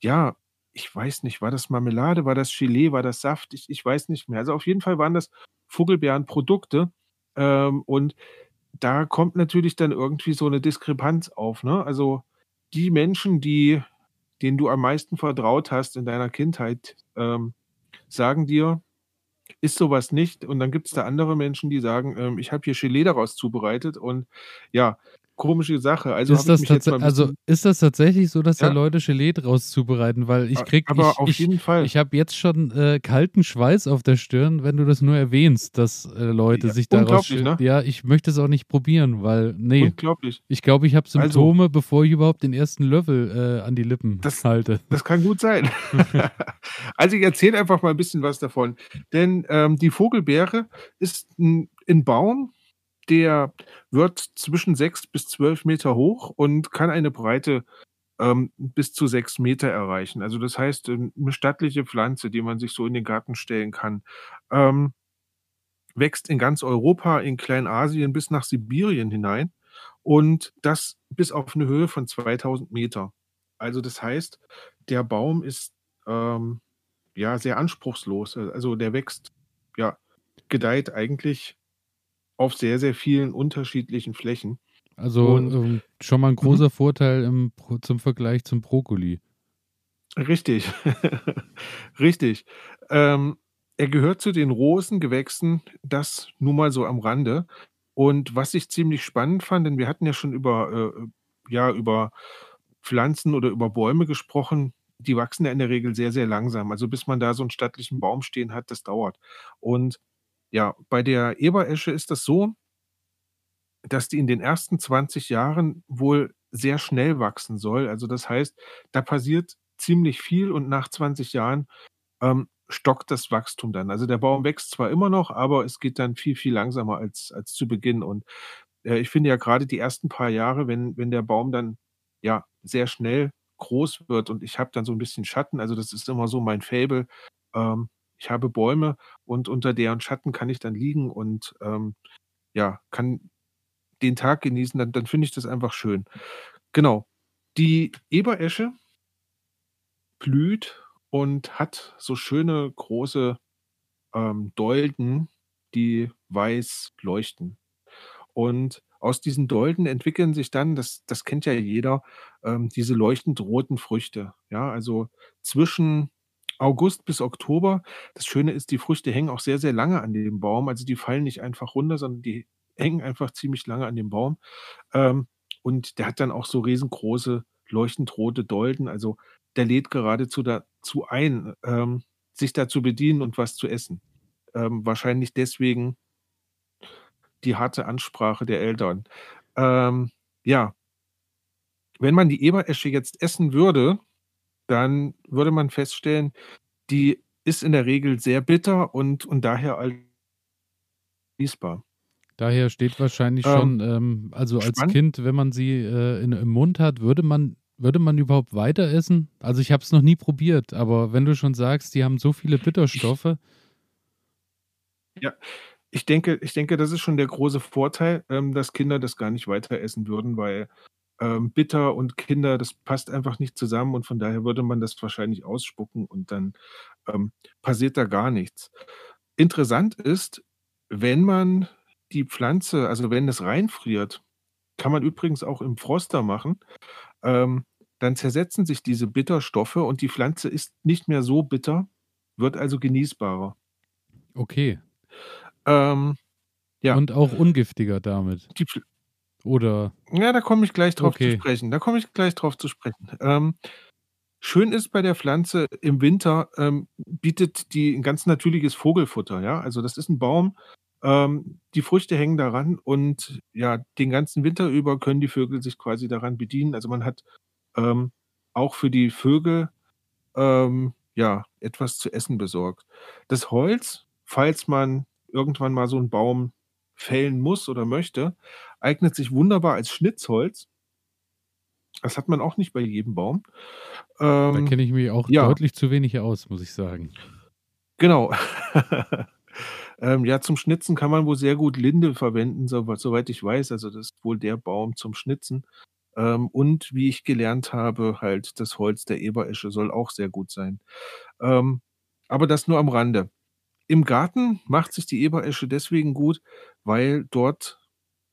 ja, ich weiß nicht, war das Marmelade, war das Gelee, war das Saft, ich, ich weiß nicht mehr. Also auf jeden Fall waren das Vogelbeerenprodukte, ähm, und da kommt natürlich dann irgendwie so eine Diskrepanz auf, ne? Also die Menschen, die denen du am meisten vertraut hast in deiner Kindheit, ähm, sagen dir, ist sowas nicht. Und dann gibt es da andere Menschen, die sagen, ähm, ich habe hier Gelee daraus zubereitet und ja, komische Sache. Also ist, das, ich mich jetzt mal also ist das tatsächlich so, dass ja. da Leute Gelee draus zubereiten? Weil ich krieg, Aber ich, auf ich, jeden Fall. Ich habe jetzt schon äh, kalten Schweiß auf der Stirn, wenn du das nur erwähnst, dass äh, Leute ja, sich daraus... Ne? Ja, ich möchte es auch nicht probieren, weil, nee. Unglaublich. Ich glaube, ich habe Symptome, also, bevor ich überhaupt den ersten Löffel äh, an die Lippen das, halte. Das kann gut sein. Also ich erzähle einfach mal ein bisschen was davon. Denn ähm, die Vogelbeere ist ein, ein Baum, der wird zwischen sechs bis zwölf Meter hoch und kann eine Breite ähm, bis zu sechs Meter erreichen. Also das heißt, eine stattliche Pflanze, die man sich so in den Garten stellen kann. Ähm, wächst in ganz Europa, in Kleinasien bis nach Sibirien hinein und das bis auf eine Höhe von zweitausend Meter. Also das heißt, der Baum ist ähm, ja sehr anspruchslos. Also der wächst, ja, gedeiht eigentlich auf sehr, sehr vielen unterschiedlichen Flächen. Also und, ähm, schon mal ein großer m- Vorteil im, zum Vergleich zum Brokkoli. Richtig, richtig. Ähm, er gehört zu den rohen Gewächsen, das nun mal so am Rande. Und was ich ziemlich spannend fand, denn wir hatten ja schon über, äh, ja, über Pflanzen oder über Bäume gesprochen, die wachsen ja in der Regel sehr, sehr langsam. Also bis man da so einen stattlichen Baum stehen hat, das dauert. Und ja, bei der Eberesche ist das so, dass die in den ersten zwanzig Jahren wohl sehr schnell wachsen soll. Also das heißt, da passiert ziemlich viel und nach zwanzig Jahren ähm, stockt das Wachstum dann. Also der Baum wächst zwar immer noch, aber es geht dann viel, viel langsamer als, als zu Beginn. Und äh, ich finde ja gerade die ersten paar Jahre, wenn, wenn der Baum dann ja sehr schnell groß wird und ich habe dann so ein bisschen Schatten, also das ist immer so mein Faible, ähm, ich habe Bäume und unter deren Schatten kann ich dann liegen und ähm, ja, kann den Tag genießen, dann, dann finde ich das einfach schön. Genau. Die Eberesche blüht und hat so schöne große ähm, Dolden, die weiß leuchten. Und aus diesen Dolden entwickeln sich dann, das, das kennt ja jeder, ähm, diese leuchtend roten Früchte. Ja, also zwischen August bis Oktober. Das Schöne ist, die Früchte hängen auch sehr, sehr lange an dem Baum. Also die fallen nicht einfach runter, sondern die hängen einfach ziemlich lange an dem Baum. Ähm, und der hat dann auch so riesengroße, leuchtend rote Dolden. Also der lädt geradezu dazu ein, ähm, sich da zu bedienen und was zu essen. Ähm, wahrscheinlich deswegen die harte Ansprache der Eltern. Ähm, ja, wenn man die Eberesche jetzt essen würde, dann würde man feststellen, die ist in der Regel sehr bitter und, und daher all- ließbar. Daher steht wahrscheinlich ähm, schon, ähm, also spannend. Als Kind, wenn man sie äh, in, im Mund hat, würde man, würde man überhaupt weiter essen? Also ich habe es noch nie probiert, aber wenn du schon sagst, die haben so viele Bitterstoffe. Ich, ja, ich denke, ich denke, das ist schon der große Vorteil, ähm, dass Kinder das gar nicht weiter essen würden, weil bitter und Kinder, das passt einfach nicht zusammen und von daher würde man das wahrscheinlich ausspucken und dann ähm, passiert da gar nichts. Interessant ist, wenn man die Pflanze, also wenn es reinfriert, kann man übrigens auch im Froster machen, ähm, dann zersetzen sich diese Bitterstoffe und die Pflanze ist nicht mehr so bitter, wird also genießbarer. Okay. Ähm, ja. Und auch ungiftiger damit. Die Pfl- Oder? Ja, da komme ich gleich drauf okay. zu sprechen. Da komme ich gleich drauf zu sprechen. Ähm, schön ist bei der Pflanze im Winter, ähm, bietet die ein ganz natürliches Vogelfutter. Ja? Also das ist ein Baum, ähm, die Früchte hängen daran und ja, den ganzen Winter über können die Vögel sich quasi daran bedienen. Also man hat ähm, auch für die Vögel ähm, ja, etwas zu essen besorgt. Das Holz, falls man irgendwann mal so einen Baum fällen muss oder möchte, eignet sich wunderbar als Schnitzholz. Das hat man auch nicht bei jedem Baum. Ähm, da kenne ich mich auch ja. deutlich zu wenig aus, muss ich sagen. Genau. ähm, ja, zum Schnitzen kann man wohl sehr gut Linde verwenden, so, soweit ich weiß. Also das ist wohl der Baum zum Schnitzen. Ähm, und wie ich gelernt habe, halt das Holz der Eberesche soll auch sehr gut sein. Ähm, aber das nur am Rande. Im Garten macht sich die Eberesche deswegen gut, weil dort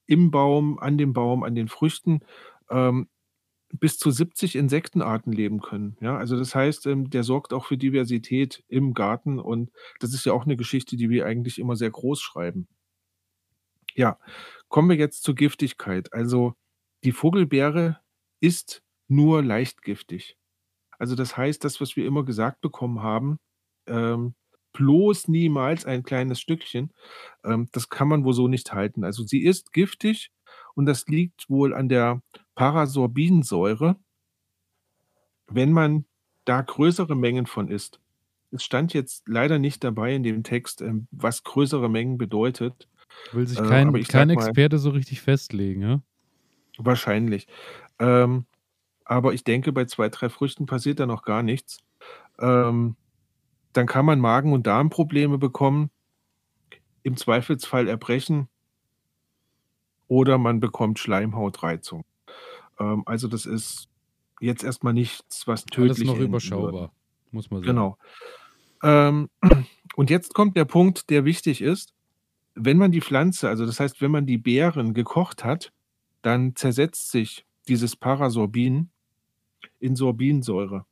im Baum, an dem Baum, an den Früchten ähm, bis zu siebzig Insektenarten leben können. Ja, also das heißt, ähm, der sorgt auch für Diversität im Garten und das ist ja auch eine Geschichte, die wir eigentlich immer sehr groß schreiben. Ja, kommen wir jetzt zur Giftigkeit. Also die Vogelbeere ist nur leicht giftig. Also das heißt, das, was wir immer gesagt bekommen haben, ähm, bloß niemals ein kleines Stückchen, ähm, das kann man wohl so nicht halten. Also sie ist giftig und das liegt wohl an der Parasorbinsäure, wenn man da größere Mengen von isst. Es stand jetzt leider nicht dabei in dem Text, ähm, was größere Mengen bedeutet. Will sich kein, äh, aber ich kein sag mal, Experte so richtig festlegen, ja? Wahrscheinlich. Ähm, aber ich denke, bei zwei, drei Früchten passiert da noch gar nichts. Ähm, dann kann man Magen- und Darmprobleme bekommen, im Zweifelsfall Erbrechen oder man bekommt Schleimhautreizung. Ähm, also das ist jetzt erstmal nichts, was tödlich ist. Alles noch überschaubar, wird. Muss man sagen. Genau. Ähm, und jetzt kommt der Punkt, der wichtig ist. Wenn man die Pflanze, also das heißt, wenn man die Beeren gekocht hat, dann zersetzt sich dieses Parasorbin in Sorbinsäure.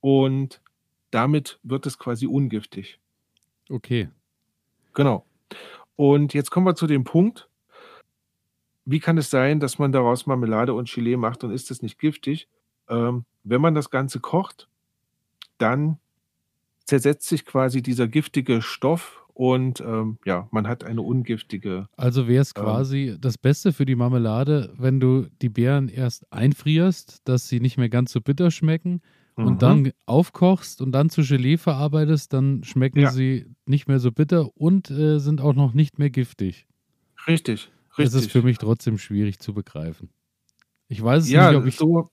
Und damit wird es quasi ungiftig. Okay. Genau. Und jetzt kommen wir zu dem Punkt, wie kann es sein, dass man daraus Marmelade und Gelee macht und ist das nicht giftig? Ähm, wenn man das Ganze kocht, dann zersetzt sich quasi dieser giftige Stoff und ähm, ja, man hat eine ungiftige... Also wäre es quasi ähm, das Beste für die Marmelade, wenn du die Beeren erst einfrierst, dass sie nicht mehr ganz so bitter schmecken mhm. und dann aufkochst und dann zu Gelee verarbeitest, dann schmecken ja. sie nicht mehr so bitter und äh, sind auch noch nicht mehr giftig. Richtig, richtig. Das ist für mich trotzdem schwierig zu begreifen. Ich weiß es ja, nicht, ob ich... So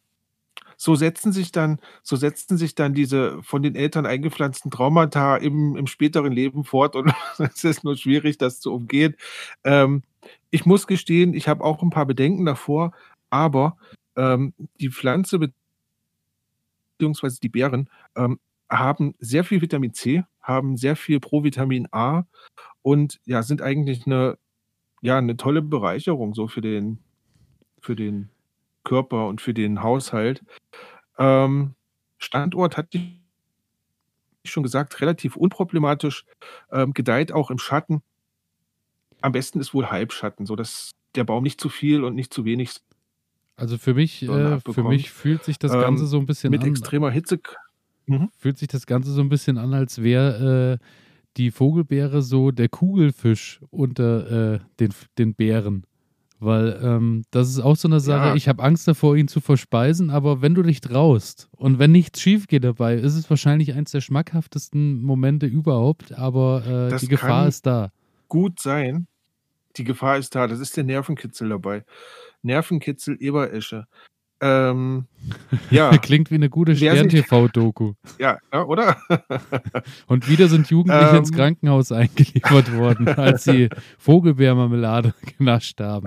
So setzen sich dann, so setzen sich dann diese von den Eltern eingepflanzten Traumata im, im späteren Leben fort und es ist nur schwierig, das zu umgehen. Ähm, ich muss gestehen, ich habe auch ein paar Bedenken davor, aber ähm, die Pflanze beziehungsweise die Beeren ähm, haben sehr viel Vitamin C, haben sehr viel Provitamin A und ja, sind eigentlich eine, ja, eine tolle Bereicherung so für den, für den Körper und für den Haushalt. Ähm, Standort hatte ich schon gesagt, relativ unproblematisch, ähm, gedeiht auch im Schatten. Am besten ist wohl Halbschatten, sodass der Baum nicht zu viel und nicht zu wenig. Also für mich, äh, für mich fühlt sich das Ganze ähm, so ein bisschen mit an. Mit extremer Hitze. Mhm. Fühlt sich das Ganze so ein bisschen an, als wäre äh, die Vogelbeere so der Kugelfisch unter äh, den, den Beeren. Weil ähm, das ist auch so eine Sache, ja. Ich habe Angst davor, ihn zu verspeisen, aber wenn du dich traust und wenn nichts schief geht dabei, ist es wahrscheinlich eins der schmackhaftesten Momente überhaupt, aber äh, die Gefahr ist da. Gut sein, die Gefahr ist da, das ist der Nervenkitzel dabei. Nervenkitzel Eberesche. Ähm, ja. Klingt wie eine gute Stern-T V-Doku. Ja, oder? Und wieder sind Jugendliche ähm, ins Krankenhaus eingeliefert worden, als sie Vogelbeermarmelade genascht haben.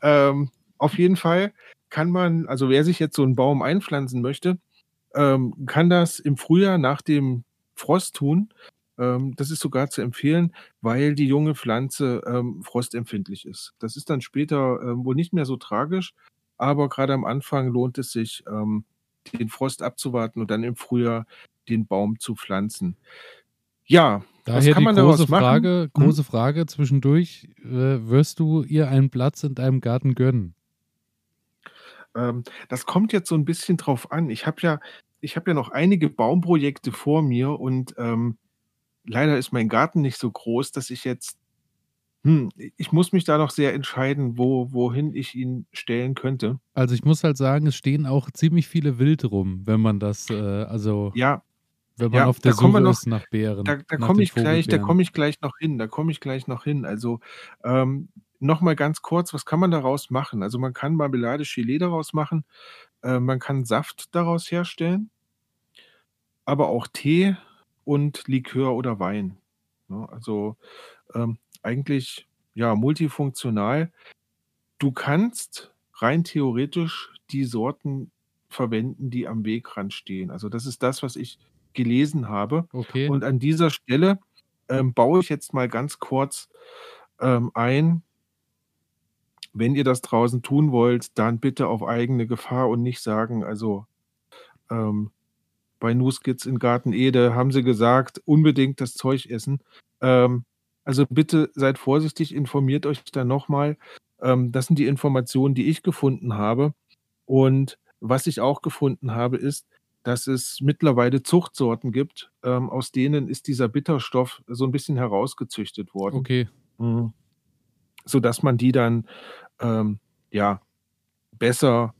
ähm, auf jeden Fall kann man, also wer sich jetzt so einen Baum einpflanzen möchte, ähm, kann das im Frühjahr nach dem Frost tun. Ähm, das ist sogar zu empfehlen, weil die junge Pflanze ähm, frostempfindlich ist. Das ist dann später ähm, wohl nicht mehr so tragisch. Aber gerade am Anfang lohnt es sich, ähm, den Frost abzuwarten und dann im Frühjahr den Baum zu pflanzen. Ja, daher was kann man daraus machen? Frage, große Frage zwischendurch. Äh, wirst du ihr einen Platz in deinem Garten gönnen? Ähm, das kommt jetzt so ein bisschen drauf an. Ich habe ja, ich hab ja noch einige Baumprojekte vor mir und ähm, leider ist mein Garten nicht so groß, dass ich jetzt Hm, ich muss mich da noch sehr entscheiden, wo, wohin ich ihn stellen könnte. Also ich muss halt sagen, es stehen auch ziemlich viele wild rum, wenn man das, äh, also ja, wenn man ja, auf der Suche noch, ist nach Beeren. Da, da komme ich gleich, da komme ich gleich noch hin, da komme ich gleich noch hin. Also ähm, nochmal ganz kurz, was kann man daraus machen? Also man kann Marmelade, Gelee daraus machen, äh, man kann Saft daraus herstellen, aber auch Tee und Likör oder Wein. Ja, also ähm, eigentlich ja multifunktional. Du kannst rein theoretisch die Sorten verwenden, die am Wegrand stehen. Also das ist das, was ich gelesen habe. Okay. Und an dieser Stelle ähm, baue ich jetzt mal ganz kurz ähm, ein, Wenn ihr das draußen tun wollt, dann bitte auf eigene Gefahr und nicht sagen, also ähm, bei New Skits in Garten Ede haben sie gesagt, unbedingt das Zeug essen. Ähm, also bitte seid vorsichtig, informiert euch da nochmal. Ähm, das sind die Informationen, die ich gefunden habe. Und was ich auch gefunden habe, ist, dass es mittlerweile Zuchtsorten gibt, ähm, aus denen ist dieser Bitterstoff so ein bisschen herausgezüchtet worden. Okay. Mhm. Sodass man die dann ähm, ja, besser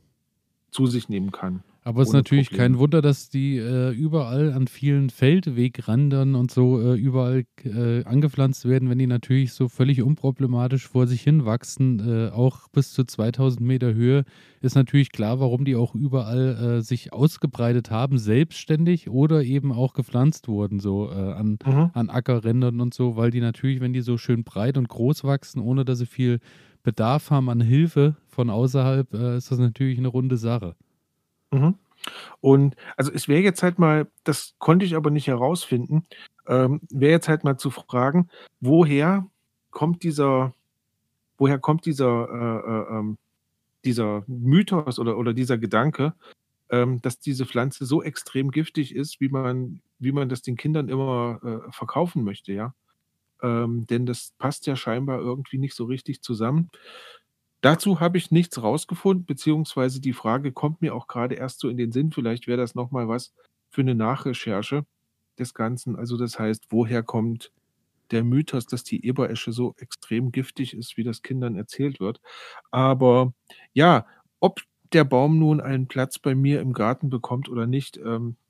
zu sich nehmen kann. Aber es ist natürlich Probleme. Kein Wunder, dass die äh, überall an vielen Feldwegrändern und so äh, überall äh, angepflanzt werden, wenn die natürlich so völlig unproblematisch vor sich hin wachsen, äh, auch bis zu zweitausend Meter Höhe, ist natürlich klar, warum die auch überall äh, sich ausgebreitet haben, selbstständig oder eben auch gepflanzt wurden, so äh, an, mhm. an Ackerrändern und so, weil die natürlich, wenn die so schön breit und groß wachsen, ohne dass sie viel Bedarf haben an Hilfe von außerhalb, äh, ist das natürlich eine runde Sache. Und also es wäre jetzt halt mal, das konnte ich aber nicht herausfinden, ähm, wäre jetzt halt mal zu fragen, woher kommt dieser, woher kommt dieser, äh, äh, dieser Mythos oder, oder dieser Gedanke, ähm, dass diese Pflanze so extrem giftig ist, wie man, wie man das den Kindern immer äh, verkaufen möchte, ja. Ähm, denn das passt ja scheinbar irgendwie nicht so richtig zusammen. Dazu habe ich nichts rausgefunden, beziehungsweise die Frage kommt mir auch gerade erst so in den Sinn. Vielleicht wäre das nochmal was für eine Nachrecherche des Ganzen. Also das heißt, woher kommt der Mythos, dass die Eberesche so extrem giftig ist, wie das Kindern erzählt wird. Aber ja, ob der Baum nun einen Platz bei mir im Garten bekommt oder nicht,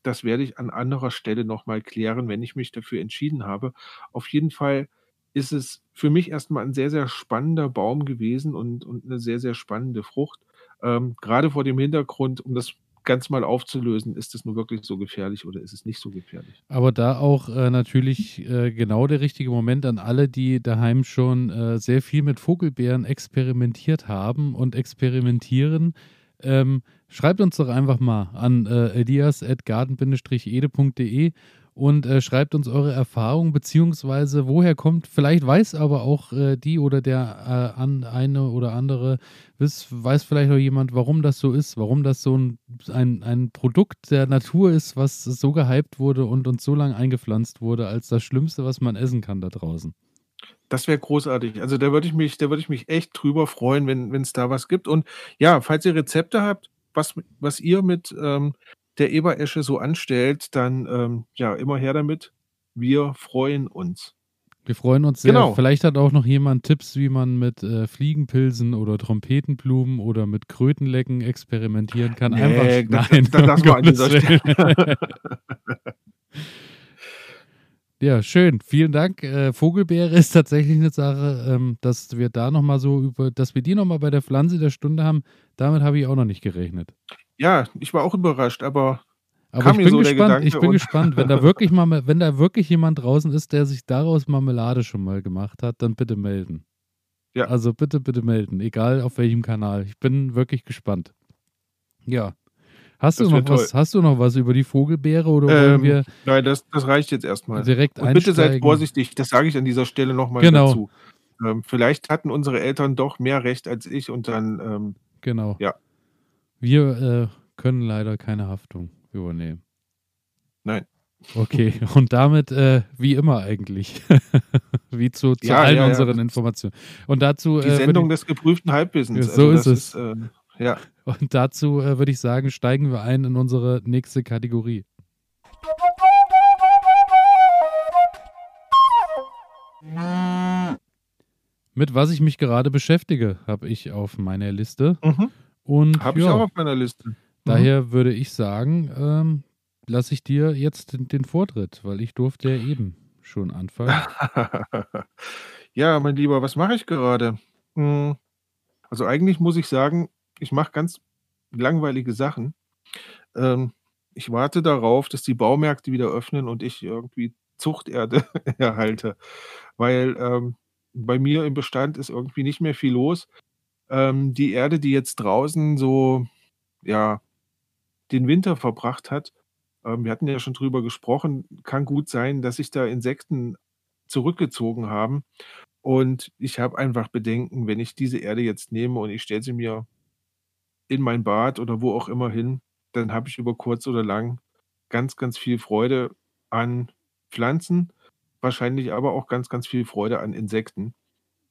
das werde ich an anderer Stelle nochmal klären, wenn ich mich dafür entschieden habe. Auf jeden Fall ist es für mich erstmal ein sehr, sehr spannender Baum gewesen und, und eine sehr, sehr spannende Frucht. Ähm, gerade vor dem Hintergrund, um das ganz mal aufzulösen, ist es nur wirklich so gefährlich oder ist es nicht so gefährlich? Aber da auch äh, natürlich äh, genau der richtige Moment an alle, die daheim schon äh, sehr viel mit Vogelbeeren experimentiert haben und experimentieren. Ähm, schreibt uns doch einfach mal an äh, elias at garten dash ede punkt de und äh, schreibt uns eure Erfahrung, beziehungsweise woher kommt, vielleicht weiß aber auch äh, die oder der äh, an, eine oder andere, weiß, weiß vielleicht auch jemand, warum das so ist, warum das so ein, ein, ein Produkt der Natur ist, was so gehypt wurde und uns so lange eingepflanzt wurde, als das Schlimmste, was man essen kann da draußen. Das wäre großartig. Also da würde ich mich, da würde ich mich echt drüber freuen, wenn es da was gibt. Und ja, falls ihr Rezepte habt, was, was ihr mit ähm, der Eberesche so anstellt, dann ähm, ja, immer her damit. Wir freuen uns. Wir freuen uns sehr. Genau. Vielleicht hat auch noch jemand Tipps, wie man mit äh, Fliegenpilzen oder Trompetenblumen oder mit Krötenlecken experimentieren kann. Nee, einfach nein. Das, das, das lassen wir an dieser Stelle. Ja, schön. Vielen Dank. Äh, Vogelbeere ist tatsächlich eine Sache, ähm, dass wir da nochmal so über, dass wir die nochmal bei der Pflanze der Stunde haben. Damit habe ich auch noch nicht gerechnet. Ja, ich war auch überrascht, aber, aber kam ich mir bin so gespannt, der Gedanke. Ich bin gespannt, wenn da wirklich mal, wenn da wirklich jemand draußen ist, der sich daraus Marmelade schon mal gemacht hat, dann bitte melden. Ja. Also bitte, bitte melden, egal auf welchem Kanal. Ich bin wirklich gespannt. Ja. Hast du, noch was, hast du noch was über die Vogelbeere? Oder ähm, wollen wir nein, das, das reicht jetzt erstmal. Direkt einsteigen. Und bitte seid vorsichtig, das sage ich an dieser Stelle nochmal genau. dazu. Ähm, vielleicht hatten unsere Eltern doch mehr Recht als ich und dann. Ähm, genau. Ja. Wir äh, können leider keine Haftung übernehmen. Nein. Okay, und damit äh, wie immer eigentlich. Wie zu, zu ja, allen ja, unseren ja. Informationen. Und dazu. Die äh, Sendung ich, des geprüften Halbwissens. Ja, so also, ist es. Ist, äh, Ja. Und dazu äh, würde ich sagen, steigen wir ein in unsere nächste Kategorie. Mit was ich mich gerade beschäftige, habe ich auf meiner Liste. Mhm. Und habe ja, ich auch auf meiner Liste. Mhm. Daher würde ich sagen, ähm, lasse ich dir jetzt den, den Vortritt, weil ich durfte ja eben schon anfangen. Ja, mein Lieber, was mache ich gerade? Hm. Also eigentlich muss ich sagen, ich mache ganz langweilige Sachen. Ähm, ich warte darauf, dass die Baumärkte wieder öffnen und ich irgendwie Zuchterde erhalte. Weil ähm, bei mir im Bestand ist irgendwie nicht mehr viel los. Ähm, die Erde, die jetzt draußen so ja, den Winter verbracht hat, ähm, wir hatten ja schon drüber gesprochen, kann gut sein, dass sich da Insekten zurückgezogen haben. Und ich habe einfach Bedenken, wenn ich diese Erde jetzt nehme und ich stelle sie mir in mein Bad oder wo auch immer hin, dann habe ich über kurz oder lang ganz, ganz viel Freude an Pflanzen, wahrscheinlich aber auch ganz, ganz viel Freude an Insekten.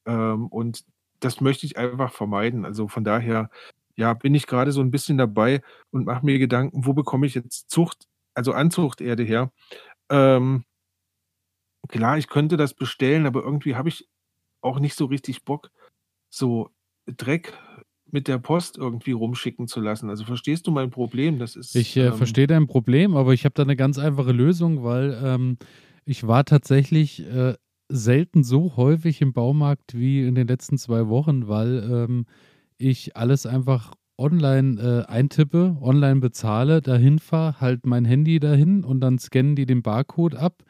Ähm, und das möchte ich einfach vermeiden. Also von daher, ja, bin ich gerade so ein bisschen dabei und mache mir Gedanken, wo bekomme ich jetzt Zucht, also Anzuchterde her? Ähm, Klar, ich könnte das bestellen, aber irgendwie habe ich auch nicht so richtig Bock, so Dreck mit der Post irgendwie rumschicken zu lassen. Also verstehst du mein Problem? Das ist Ich äh, ähm, verstehe dein Problem, aber ich habe da eine ganz einfache Lösung, weil ähm, ich war tatsächlich äh, selten so häufig im Baumarkt wie in den letzten zwei Wochen, weil ähm, ich alles einfach online äh, eintippe, online bezahle, dahin fahre, halt mein Handy dahin und dann scannen die den Barcode ab.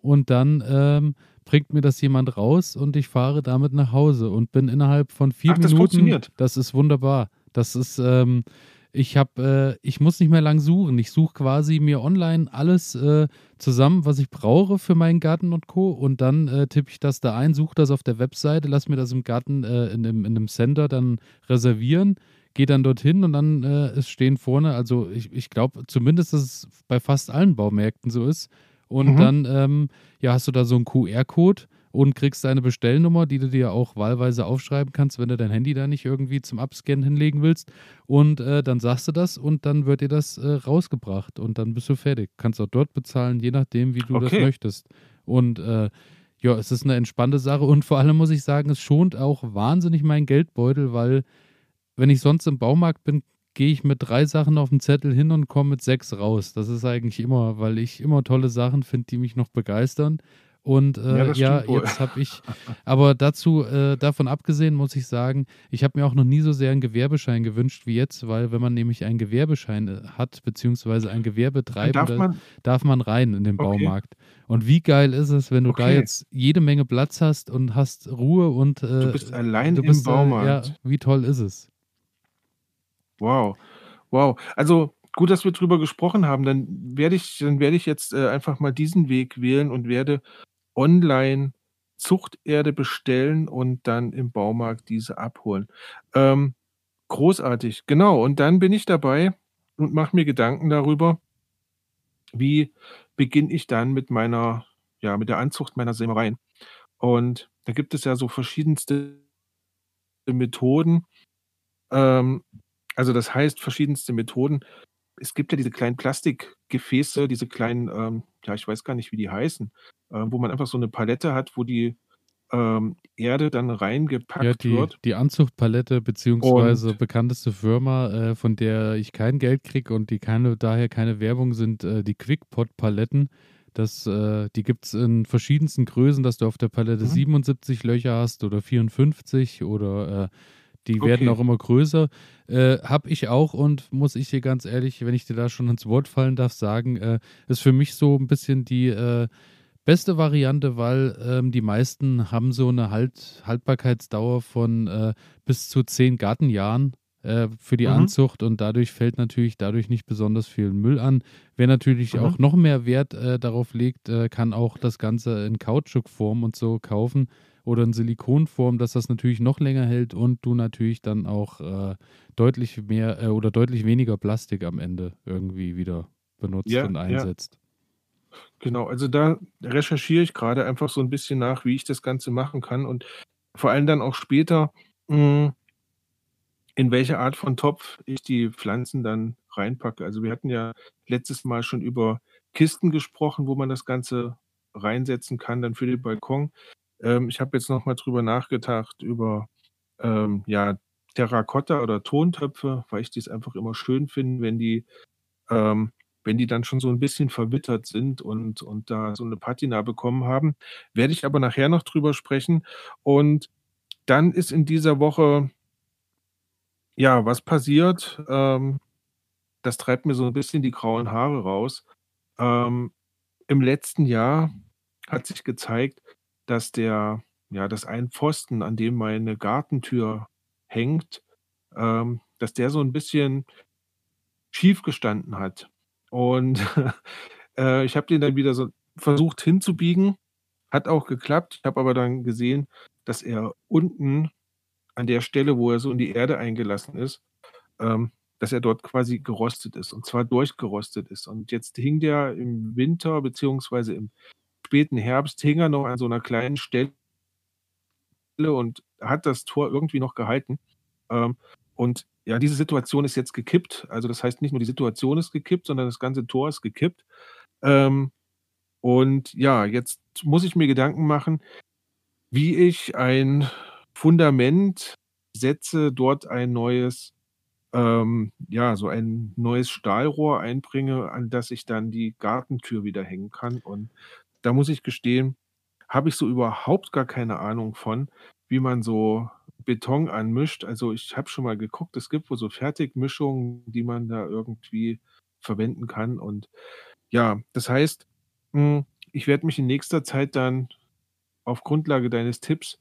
Und dann ähm, bringt mir das jemand raus und ich fahre damit nach Hause und bin innerhalb von vier Ach, Minuten. Das funktioniert. Das ist wunderbar. Das ist, ähm, ich habe, äh, ich muss nicht mehr lang suchen. Ich suche quasi mir online alles äh, zusammen, was ich brauche für meinen Garten und Co. Und dann äh, tippe ich das da ein, suche das auf der Webseite, lasse mir das im Garten äh, in dem in dem Center dann reservieren, gehe dann dorthin und dann äh, es stehen vorne. Also ich, ich glaube zumindest, dass es bei fast allen Baumärkten so ist. Und mhm. dann ähm, ja, hast du da so einen Q R-Code und kriegst deine Bestellnummer, die du dir auch wahlweise aufschreiben kannst, wenn du dein Handy da nicht irgendwie zum Abscannen hinlegen willst. Und äh, dann sagst du das und dann wird dir das äh, rausgebracht und dann bist du fertig. Kannst auch dort bezahlen, je nachdem, wie du okay. das möchtest. Und äh, ja, es ist eine entspannte Sache und vor allem muss ich sagen, es schont auch wahnsinnig meinen Geldbeutel, weil wenn ich sonst im Baumarkt bin, gehe ich mit drei Sachen auf dem Zettel hin und komme mit sechs raus. Das ist eigentlich immer, weil ich immer tolle Sachen finde, die mich noch begeistern. Und äh, ja, ja jetzt habe ich, aber dazu, äh, davon abgesehen muss ich sagen, ich habe mir auch noch nie so sehr einen Gewerbeschein gewünscht wie jetzt, weil wenn man nämlich einen Gewerbeschein hat, beziehungsweise ein Gewerbe treibt, darf, darf man rein in den Baumarkt. Und wie geil ist es, wenn du okay. da jetzt jede Menge Platz hast und hast Ruhe und äh, du bist allein du bist, im Baumarkt. Äh, ja, wie toll ist es? Wow, wow. Also gut, dass wir drüber gesprochen haben. Dann werde ich, dann werde ich jetzt äh, einfach mal diesen Weg wählen und werde online Zuchterde bestellen und dann im Baumarkt diese abholen. Ähm, großartig, genau. Und dann bin ich dabei und mache mir Gedanken darüber, wie beginne ich dann mit meiner, ja, mit der Anzucht meiner Sämereien. Und da gibt es ja so verschiedenste Methoden. Ähm, Also das heißt, verschiedenste Methoden. Es gibt ja diese kleinen Plastikgefäße, diese kleinen, ähm, ja, ich weiß gar nicht, wie die heißen, äh, wo man einfach so eine Palette hat, wo die ähm, Erde dann reingepackt ja, die, wird. Die Anzuchtpalette, beziehungsweise und bekannteste Firma, äh, von der ich kein Geld kriege und die keine, daher keine Werbung sind, äh, die Quickpot-Paletten. Das, äh, die gibt es in verschiedensten Größen, dass du auf der Palette mhm. siebenundsiebzig Löcher hast oder vierundfünfzig oder äh, die werden okay. auch immer größer. Äh, habe ich auch und muss ich dir ganz ehrlich, wenn ich dir da schon ins Wort fallen darf, sagen, äh, ist für mich so ein bisschen die äh, beste Variante, weil ähm, die meisten haben so eine halt Haltbarkeitsdauer von äh, bis zu zehn Gartenjahren äh, für die mhm. Anzucht und dadurch fällt natürlich dadurch nicht besonders viel Müll an. Wer natürlich mhm. auch noch mehr Wert äh, darauf legt, äh, kann auch das Ganze in Kautschukform und so kaufen. Oder in Silikonform, dass das natürlich noch länger hält und du natürlich dann auch äh, deutlich mehr äh, oder deutlich weniger Plastik am Ende irgendwie wieder benutzt ja, und einsetzt. Ja. Genau, also da recherchiere ich gerade einfach so ein bisschen nach, wie ich das Ganze machen kann und vor allem dann auch später, mh, in welche Art von Topf ich die Pflanzen dann reinpacke. Also wir hatten ja letztes Mal schon über Kisten gesprochen, wo man das Ganze reinsetzen kann, dann für den Balkon. Ich habe jetzt nochmal drüber nachgedacht, über ähm, ja, Terrakotta oder Tontöpfe, weil ich dies einfach immer schön finde, wenn die, ähm, wenn die dann schon so ein bisschen verwittert sind und, und da so eine Patina bekommen haben. Werde ich aber nachher noch drüber sprechen. Und dann ist in dieser Woche, ja, was passiert? Ähm, das treibt mir so ein bisschen die grauen Haare raus. Ähm, im letzten Jahr hat sich gezeigt, dass der, ja, dass ein Pfosten, an dem meine Gartentür hängt, ähm, dass der so ein bisschen schief gestanden hat. Und äh, ich habe den dann wieder so versucht hinzubiegen, Hat auch geklappt. Ich habe aber dann gesehen, dass er unten an der Stelle, wo er so in die Erde eingelassen ist, ähm, dass er dort quasi gerostet ist, und zwar durchgerostet ist. Und jetzt hing der im Winter beziehungsweise im späten Herbst hing er noch an so einer kleinen Stelle und hat das Tor irgendwie noch gehalten. Ähm, und ja, diese Situation ist jetzt gekippt. Also das heißt, nicht nur die Situation ist gekippt, sondern das ganze Tor ist gekippt. Ähm, und ja, jetzt muss ich mir Gedanken machen, wie ich ein Fundament setze, dort ein neues, ähm, ja, so ein neues Stahlrohr einbringe, an das ich dann die Gartentür wieder hängen kann. Und da muss ich gestehen, habe ich so überhaupt gar keine Ahnung von, wie man so Beton anmischt. Also ich habe schon mal geguckt, es gibt wohl so Fertigmischungen, die man da irgendwie verwenden kann. Und ja, das heißt, ich werde mich in nächster Zeit dann auf Grundlage deines Tipps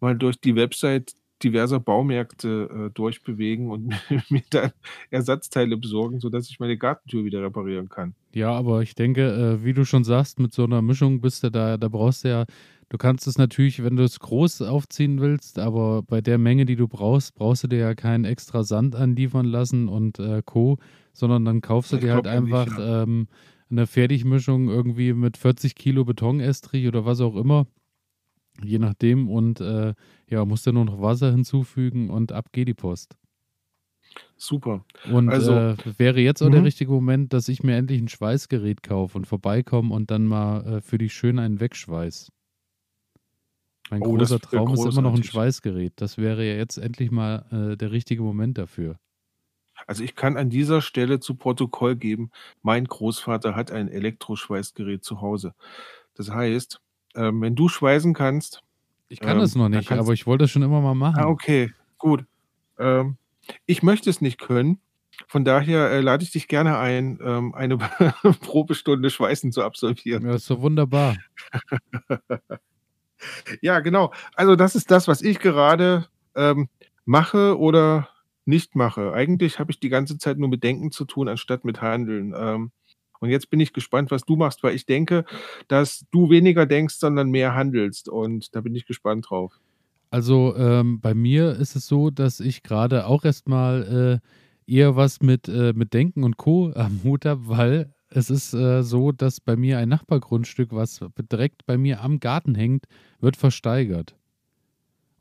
mal durch die Website diverser Baumärkte äh, durchbewegen und mir dann Ersatzteile besorgen, sodass ich meine Gartentür wieder reparieren kann. Ja, aber ich denke, äh, wie du schon sagst, mit so einer Mischung bist du da, da brauchst du ja, du kannst es natürlich, wenn du es groß aufziehen willst, aber bei der Menge, die du brauchst, brauchst du dir ja keinen extra Sand anliefern lassen und äh, Co., sondern dann kaufst du ich dir halt einfach nicht, ja. ähm, eine Fertigmischung irgendwie mit vierzig Kilo Betonestrich oder was auch immer. Je nachdem, und äh, ja, musst du nur noch Wasser hinzufügen und ab geht die Post. Super. Und also, äh, wäre jetzt auch m-hmm. der richtige Moment, dass ich mir endlich ein Schweißgerät kaufe und vorbeikomme und dann mal äh, für dich schön einen wegschweiß. Mein oh, großer Traum großartig. Ist immer noch ein Schweißgerät. Das wäre ja jetzt endlich mal äh, der richtige Moment dafür. Also ich kann an dieser Stelle zu Protokoll geben, mein Großvater hat ein Elektroschweißgerät zu Hause. Das heißt, Ähm, wenn du schweißen kannst. Ich kann ähm, das noch nicht, aber ich wollte das schon immer mal machen. Ah, okay, gut. Ähm, ich möchte es nicht können. Von daher äh, lade ich dich gerne ein, ähm, eine Probestunde Schweißen zu absolvieren. Ja, das ist doch wunderbar. Ja, genau. Also das ist das, was ich gerade ähm, mache oder nicht mache. Eigentlich habe ich die ganze Zeit nur mit Denken zu tun, anstatt mit Handeln. Ähm, Und jetzt bin ich gespannt, was du machst, weil ich denke, dass du weniger denkst, sondern mehr handelst. Und da bin ich gespannt drauf. Also ähm, bei mir ist es so, dass ich gerade auch erstmal äh, eher was mit, äh, mit Denken und Co. am Hut habe, weil es ist äh, so, dass bei mir ein Nachbargrundstück, was direkt bei mir am Garten hängt, wird versteigert.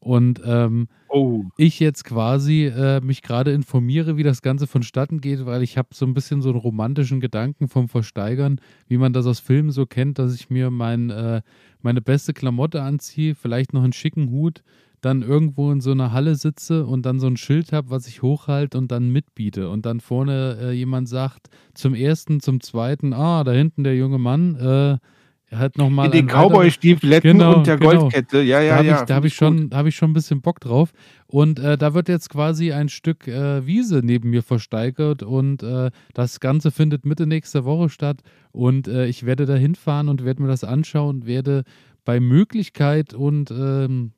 Und ähm, oh. ich jetzt quasi äh, mich gerade informiere, wie das Ganze vonstatten geht, weil ich habe so ein bisschen so einen romantischen Gedanken vom Versteigern, wie man das aus Filmen so kennt, dass ich mir mein, äh, meine beste Klamotte anziehe, vielleicht noch einen schicken Hut, dann irgendwo in so einer Halle sitze und dann so ein Schild habe, was ich hochhalte und dann mitbiete. Und dann vorne äh, jemand sagt, zum ersten, zum zweiten, ah, da hinten der junge Mann, äh, Halt noch mal in den Cowboy-Stiefletten genau, und der genau. Goldkette. Ja, ja, da ja. Ich, da habe ich, hab ich schon ein bisschen Bock drauf. Und äh, da wird jetzt quasi ein Stück äh, Wiese neben mir versteigert. Und äh, das Ganze findet Mitte nächster Woche statt. Und äh, ich werde da hinfahren und werde mir das anschauen. Werde bei Möglichkeit und ähm,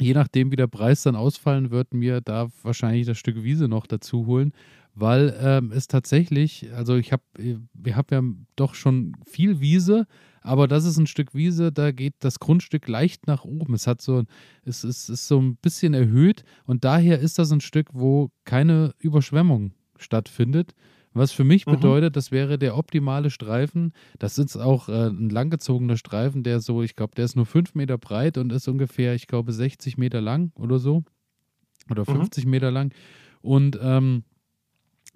je nachdem, wie der Preis dann ausfallen wird, mir da wahrscheinlich das Stück Wiese noch dazu holen. Weil ähm, es tatsächlich, also ich habe, wir haben ja doch schon viel Wiese, aber das ist ein Stück Wiese, da geht das Grundstück leicht nach oben. Es hat so, es ist, ist so ein bisschen erhöht und daher ist das ein Stück, wo keine Überschwemmung stattfindet. Was für mich mhm. bedeutet, das wäre der optimale Streifen. Das ist auch äh, ein langgezogener Streifen, der so, ich glaube, der ist nur fünf Meter breit und ist ungefähr, ich glaube, sechzig Meter lang oder so. Oder fünfzig mhm. Meter lang. Und ähm,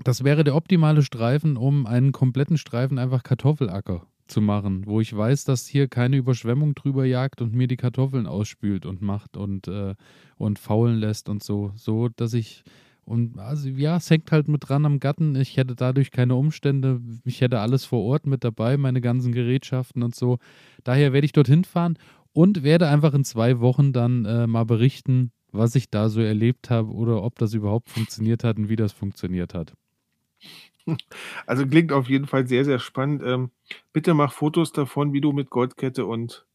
das wäre der optimale Streifen, um einen kompletten Streifen einfach Kartoffelacker zu machen, wo ich weiß, dass hier keine Überschwemmung drüber jagt und mir die Kartoffeln ausspült und macht und, äh, und faulen lässt und so, so dass ich, und also ja, es hängt halt mit dran am Garten, ich hätte dadurch keine Umstände, ich hätte alles vor Ort mit dabei, meine ganzen Gerätschaften und so, daher werde ich dorthin fahren und werde einfach in zwei Wochen dann äh, mal berichten, was ich da so erlebt habe oder ob das überhaupt funktioniert hat und wie das funktioniert hat. Also klingt auf jeden Fall sehr, sehr spannend. Ähm, bitte mach Fotos davon, wie du mit Goldkette und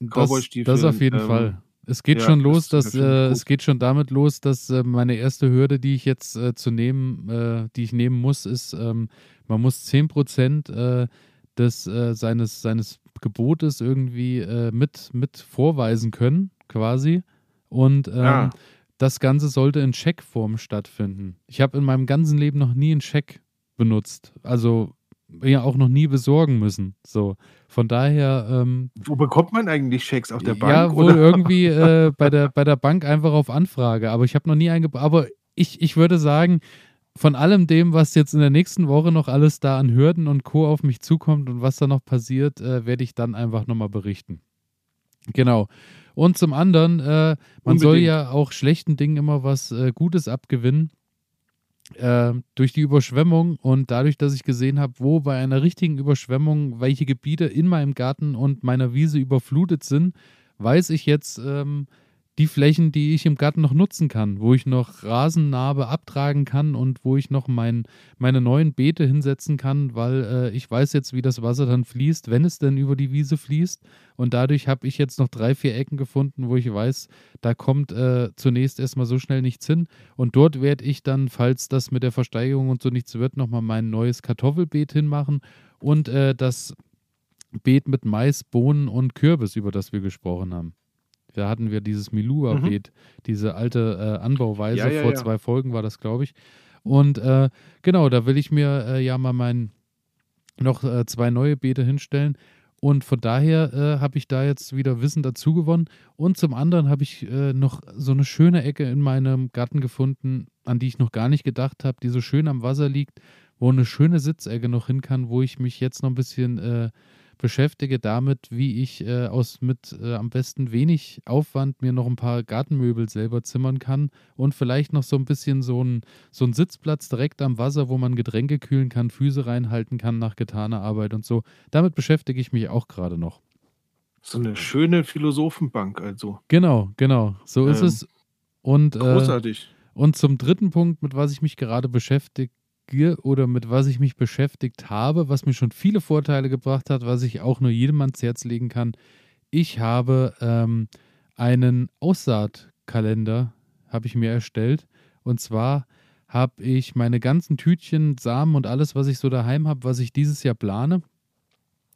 Cowboy-Stiefeln. Das, das auf jeden ähm, Fall. Es geht ja, schon los, dass, das äh, es geht schon damit los, dass äh, meine erste Hürde, die ich jetzt äh, zu nehmen, äh, die ich nehmen muss, ist, ähm, man muss zehn Prozent äh, des, äh, seines, seines Gebot ist, irgendwie äh, mit, mit vorweisen können, quasi. Und ähm, ah. das Ganze sollte in Scheckform stattfinden. Ich habe in meinem ganzen Leben noch nie einen Scheck benutzt. Also ja auch noch nie besorgen müssen. So. Von daher... Ähm, Wo bekommt man eigentlich Schecks? Auf der Bank? Ja, wohl oder? irgendwie äh, bei, der, bei der Bank einfach auf Anfrage. Aber ich habe noch nie einen... Ge- aber ich, ich würde sagen... Von allem dem, was jetzt in der nächsten Woche noch alles da an Hürden und Co. auf mich zukommt und was da noch passiert, äh, werde ich dann einfach nochmal berichten. Genau. Und zum anderen, äh, man Unbedingt. soll ja auch schlechten Dingen immer was äh, Gutes abgewinnen. Äh, durch die Überschwemmung und dadurch, dass ich gesehen habe, wo bei einer richtigen Überschwemmung welche Gebiete in meinem Garten und meiner Wiese überflutet sind, weiß ich jetzt... Ähm, die Flächen, die ich im Garten noch nutzen kann, wo ich noch Rasennarbe abtragen kann und wo ich noch mein, meine neuen Beete hinsetzen kann, weil äh, ich weiß jetzt, wie das Wasser dann fließt, wenn es denn über die Wiese fließt. Und dadurch habe ich jetzt noch drei, vier Ecken gefunden, wo ich weiß, da kommt äh, zunächst erstmal so schnell nichts hin. Und dort werde ich dann, falls das mit der Versteigerung und so nichts wird, nochmal mein neues Kartoffelbeet hinmachen und äh, das Beet mit Mais, Bohnen und Kürbis, über das wir gesprochen haben. Da hatten wir dieses Milua-Beet, mhm. diese alte äh, Anbauweise, ja, ja, vor ja. zwei Folgen war das, glaube ich. Und äh, genau, da will ich mir äh, ja mal mein, noch äh, zwei neue Beete hinstellen. Und von daher äh, habe ich da jetzt wieder Wissen dazu gewonnen. Und zum anderen habe ich äh, noch so eine schöne Ecke in meinem Garten gefunden, an die ich noch gar nicht gedacht habe, die so schön am Wasser liegt, wo eine schöne Sitzecke noch hin kann, wo ich mich jetzt noch ein bisschen... Äh, beschäftige damit, wie ich äh, aus mit äh, am besten wenig Aufwand mir noch ein paar Gartenmöbel selber zimmern kann und vielleicht noch so ein bisschen so ein so ein Sitzplatz direkt am Wasser, wo man Getränke kühlen kann, Füße reinhalten kann nach getaner Arbeit und so. Damit beschäftige ich mich auch gerade noch. So eine schöne Philosophenbank also. Genau, genau. So ist ähm, es. Und, äh, großartig. Und zum dritten Punkt, mit was ich mich gerade beschäftige, oder mit was ich mich beschäftigt habe, was mir schon viele Vorteile gebracht hat, was ich auch nur jedem ans Herz legen kann. Ich habe ähm, einen Aussaatkalender, habe ich mir erstellt. Und zwar habe ich meine ganzen Tütchen, Samen und alles, was ich so daheim habe, was ich dieses Jahr plane,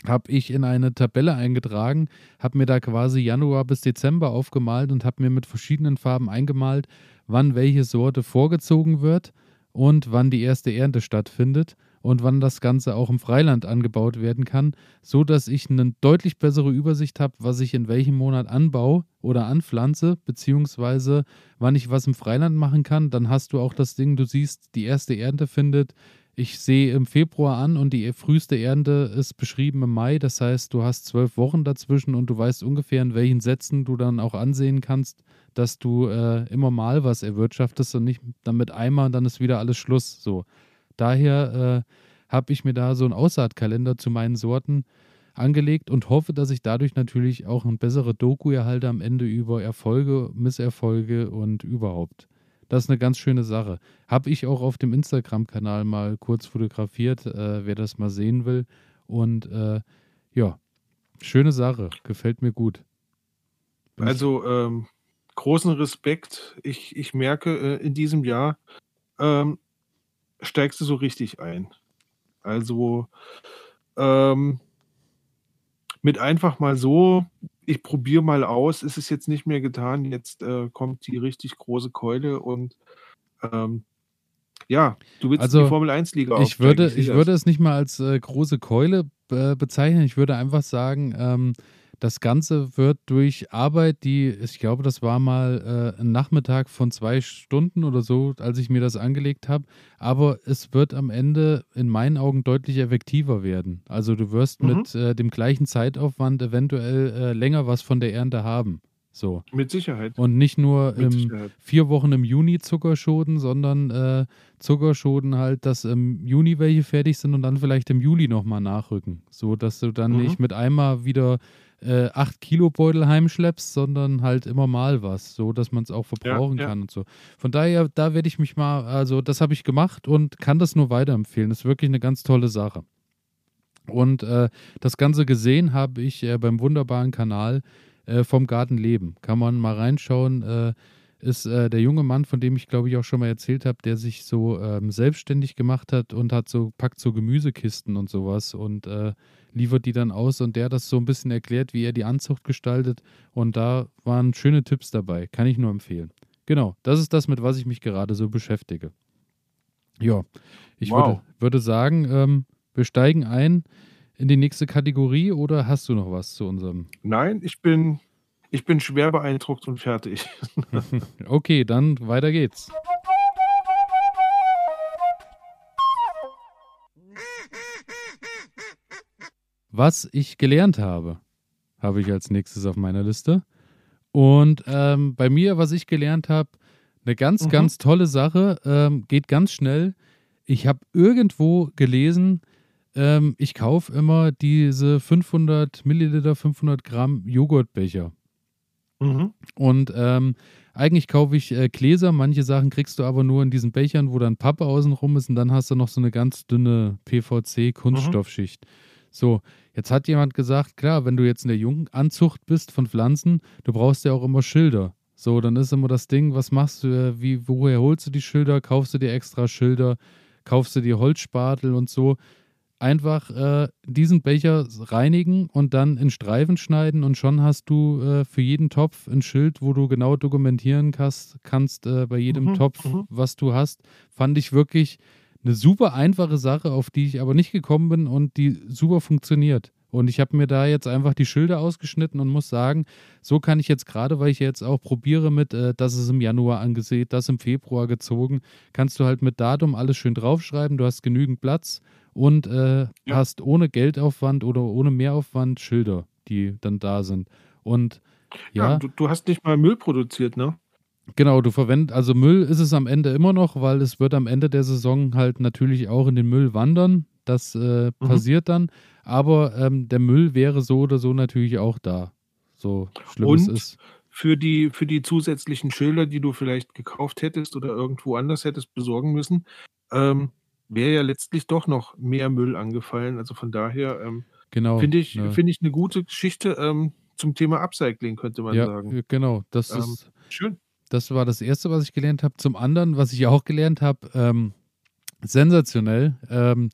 habe ich in eine Tabelle eingetragen, habe mir da quasi Januar bis Dezember aufgemalt und habe mir mit verschiedenen Farben eingemalt, wann welche Sorte vorgezogen wird. Und wann die erste Ernte stattfindet und wann das Ganze auch im Freiland angebaut werden kann, so dass ich eine deutlich bessere Übersicht habe, was ich in welchem Monat anbaue oder anpflanze, beziehungsweise wann ich was im Freiland machen kann. Dann hast du auch das Ding, du siehst, die erste Ernte findet, ich sehe im Februar an und die früheste Ernte ist beschrieben im Mai. Das heißt, du hast zwölf Wochen dazwischen und du weißt ungefähr, in welchen Sätzen du dann auch ansehen kannst, dass du äh, immer mal was erwirtschaftest und nicht dann mit einmal, dann ist wieder alles Schluss. So. Daher äh, habe ich mir da so einen Aussaatkalender zu meinen Sorten angelegt und hoffe, dass ich dadurch natürlich auch eine bessere Doku erhalte am Ende über Erfolge, Misserfolge und überhaupt. Das ist eine ganz schöne Sache. Habe ich auch auf dem Instagram-Kanal mal kurz fotografiert, äh, wer das mal sehen will. Und äh, ja, schöne Sache. Gefällt mir gut. Bin also, ähm, großen Respekt. Ich, ich merke, in diesem Jahr ähm, steigst du so richtig ein. Also ähm, mit einfach mal so, ich probiere mal aus, es ist jetzt nicht mehr getan, jetzt äh, kommt die richtig große Keule und ähm, ja, du willst also die Formel eins Liga aufsteigen. Ich würde, ich würde es nicht mal als äh, große Keule äh, bezeichnen, ich würde einfach sagen, ähm, das Ganze wird durch Arbeit, die, ich glaube, das war mal äh, ein Nachmittag von zwei Stunden oder so, als ich mir das angelegt habe, aber es wird am Ende in meinen Augen deutlich effektiver werden. Also du wirst mhm. mit äh, dem gleichen Zeitaufwand eventuell äh, länger was von der Ernte haben. So. Mit Sicherheit. Und nicht nur ähm, vier Wochen im Juni Zuckerschoten, sondern äh, Zuckerschoten halt, dass im Juni welche fertig sind und dann vielleicht im Juli nochmal nachrücken. So, dass du dann mhm. nicht mit einmal wieder Äh, acht Kilo Beutel heimschleppst, sondern halt immer mal was, so dass man es auch verbrauchen ja, ja. kann und so. Von daher, da werde ich mich mal, also das habe ich gemacht und kann das nur weiterempfehlen. Das ist wirklich eine ganz tolle Sache. Und äh, das Ganze gesehen habe ich äh, beim wunderbaren Kanal äh, vom Gartenleben. Kann man mal reinschauen. Äh, ist äh, der junge Mann, von dem ich, glaube ich, auch schon mal erzählt habe, der sich so ähm, selbstständig gemacht hat und hat so, packt so Gemüsekisten und sowas und äh, liefert die dann aus, und der hat das so ein bisschen erklärt, wie er die Anzucht gestaltet, und da waren schöne Tipps dabei, kann ich nur empfehlen. Genau, das ist das, mit was ich mich gerade so beschäftige. Ja, ich wow. würde, würde sagen, ähm, wir steigen ein in die nächste Kategorie, oder hast du noch was zu unserem? Nein, ich bin... Ich bin schwer beeindruckt und fertig. Okay, dann weiter geht's. Was ich gelernt habe, habe ich als nächstes auf meiner Liste. Und ähm, bei mir, was ich gelernt habe, eine ganz, mhm. ganz tolle Sache, ähm, geht ganz schnell. Ich habe irgendwo gelesen, ähm, ich kaufe immer diese fünfhundert Milliliter, fünfhundert Gramm Joghurtbecher. Mhm. Und ähm, eigentlich kaufe ich äh, Gläser, manche Sachen kriegst du aber nur in diesen Bechern, wo dann Pappe außenrum ist, und dann hast du noch so eine ganz dünne P V C-Kunststoffschicht. Mhm. So, jetzt hat jemand gesagt, klar, wenn du jetzt in der jungen Anzucht bist von Pflanzen, du brauchst ja auch immer Schilder. So, dann ist immer das Ding, was machst du, äh, wie, woher holst du die Schilder, kaufst du dir extra Schilder, kaufst du dir Holzspatel und so. Einfach äh, diesen Becher reinigen und dann in Streifen schneiden, und schon hast du äh, für jeden Topf ein Schild, wo du genau dokumentieren kannst, kannst äh, bei jedem mhm, Topf, mhm. was du hast. Fand ich wirklich eine super einfache Sache, auf die ich aber nicht gekommen bin und die super funktioniert. Und ich habe mir da jetzt einfach die Schilder ausgeschnitten und muss sagen, so kann ich jetzt gerade, weil ich jetzt auch probiere mit, äh, das ist im Januar angesät, das im Februar gezogen, kannst du halt mit Datum alles schön draufschreiben, du hast genügend Platz. Und äh, ja. hast ohne Geldaufwand oder ohne Mehraufwand Schilder, die dann da sind. Und ja, ja du, du hast nicht mal Müll produziert, ne? Genau, du verwendest, also Müll ist es am Ende immer noch, weil es wird am Ende der Saison halt natürlich auch in den Müll wandern. Das äh, mhm. passiert dann. Aber ähm, der Müll wäre so oder so natürlich auch da. So schlimm es ist. Für die, für die zusätzlichen Schilder, die du vielleicht gekauft hättest oder irgendwo anders hättest besorgen müssen, ähm, wäre ja letztlich doch noch mehr Müll angefallen. Also von daher ähm, genau, finde ich, ja. find ich eine gute Geschichte ähm, zum Thema Upcycling, könnte man ja, sagen. Ja, genau. Das ähm, ist schön. Das war das Erste, was ich gelernt habe. Zum anderen, was ich auch gelernt habe, ähm, sensationell, ähm,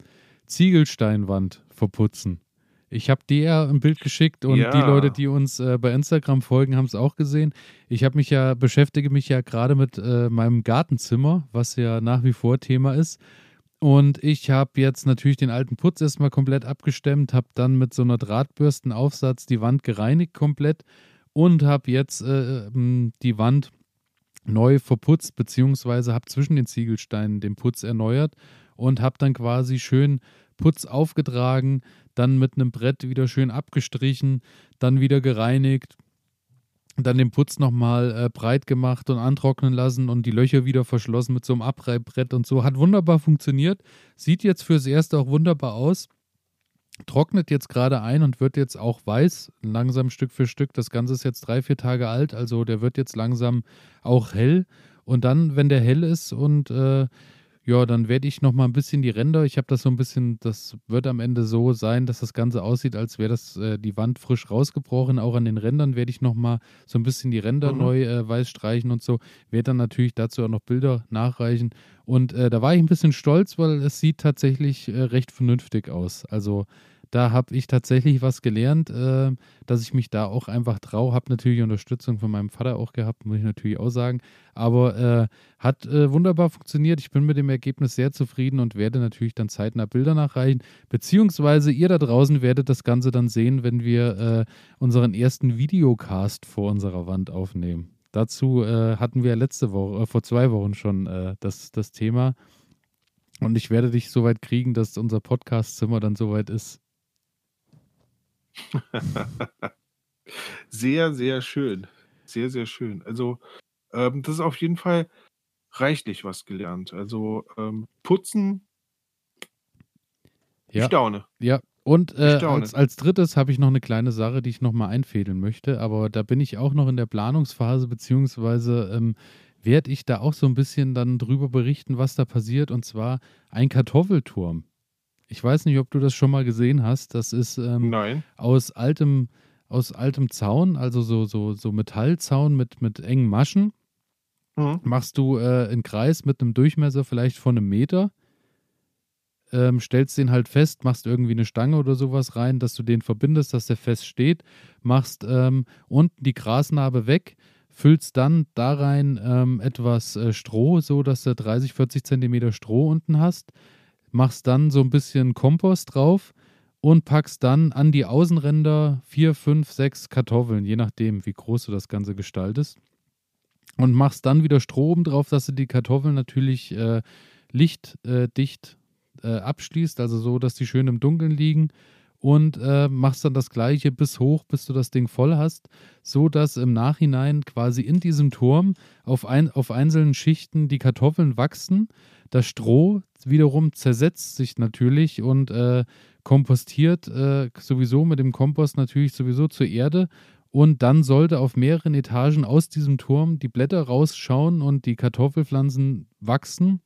Ziegelsteinwand verputzen. Ich habe dir ja ein Bild geschickt, und ja. die Leute, die uns äh, bei Instagram folgen, haben es auch gesehen. Ich habe mich ja, beschäftige mich ja gerade mit äh, meinem Gartenzimmer, was ja nach wie vor Thema ist. Und ich habe jetzt natürlich den alten Putz erstmal komplett abgestemmt, habe dann mit so einer Drahtbürstenaufsatz die Wand gereinigt komplett und habe jetzt äh, die Wand neu verputzt, beziehungsweise habe zwischen den Ziegelsteinen den Putz erneuert und habe dann quasi schön Putz aufgetragen, dann mit einem Brett wieder schön abgestrichen, dann wieder gereinigt, dann den Putz nochmal äh, breit gemacht und antrocknen lassen und die Löcher wieder verschlossen mit so einem Abreibbrett und so. Hat wunderbar funktioniert. Sieht jetzt fürs Erste auch wunderbar aus. Trocknet jetzt gerade ein und wird jetzt auch weiß, langsam Stück für Stück. Das Ganze ist jetzt drei, vier Tage alt, also der wird jetzt langsam auch hell. Und dann, wenn der hell ist und äh, ja, dann werde ich nochmal ein bisschen die Ränder, ich habe das so ein bisschen, das wird am Ende so sein, dass das Ganze aussieht, als wäre das äh, die Wand frisch rausgebrochen. Auch an den Rändern werde ich nochmal so ein bisschen die Ränder mhm. neu äh, weiß streichen und so. Werde dann natürlich dazu auch noch Bilder nachreichen. Und äh, da war ich ein bisschen stolz, weil es sieht tatsächlich äh, recht vernünftig aus. Also da habe ich tatsächlich was gelernt, äh, dass ich mich da auch einfach traue. Habe natürlich Unterstützung von meinem Vater auch gehabt, muss ich natürlich auch sagen. Aber äh, hat äh, wunderbar funktioniert. Ich bin mit dem Ergebnis sehr zufrieden und werde natürlich dann zeitnah Bilder nachreichen. Beziehungsweise ihr da draußen werdet das Ganze dann sehen, wenn wir äh, unseren ersten Videocast vor unserer Wand aufnehmen. Dazu äh, hatten wir letzte Woche, äh, vor zwei Wochen schon äh, das, das Thema. Und ich werde dich so weit kriegen, dass unser Podcast-Zimmer dann so weit ist. Sehr, sehr schön. Sehr, sehr schön. Also ähm, das ist auf jeden Fall reichlich was gelernt. Also ähm, putzen, ja. Ich staune. Ja, und äh, als, als drittes habe ich noch eine kleine Sache, die ich nochmal einfädeln möchte, aber da bin ich auch noch in der Planungsphase, beziehungsweise ähm, werde ich da auch so ein bisschen dann drüber berichten, was da passiert, und zwar ein Kartoffelturm. Ich weiß nicht, ob du das schon mal gesehen hast. Das ist ähm, aus altem, aus altem Zaun, also so, so, so Metallzaun mit, mit engen Maschen. mhm. machst du äh, einen Kreis mit einem Durchmesser vielleicht von einem Meter, ähm, stellst den halt fest, machst irgendwie eine Stange oder sowas rein, dass du den verbindest, dass der fest steht, machst ähm, unten die Grasnarbe weg, füllst dann da rein ähm, etwas äh, Stroh, so dass du dreißig, vierzig Zentimeter Stroh unten hast, machst dann so ein bisschen Kompost drauf und packst dann an die Außenränder vier, fünf, sechs Kartoffeln, je nachdem, wie groß du das Ganze gestaltest. Und machst dann wieder Stroh oben drauf, dass du die Kartoffeln natürlich äh, lichtdicht äh, äh, abschließt, also so, dass die schön im Dunkeln liegen. Und äh, machst dann das Gleiche bis hoch, bis du das Ding voll hast, so dass im Nachhinein quasi in diesem Turm auf, ein, auf einzelnen Schichten die Kartoffeln wachsen. Das Stroh wiederum zersetzt sich natürlich und äh, kompostiert äh, sowieso mit dem Kompost natürlich sowieso zur Erde. Und dann sollte auf mehreren Etagen aus diesem Turm die Blätter rausschauen und die Kartoffelpflanzen wachsen.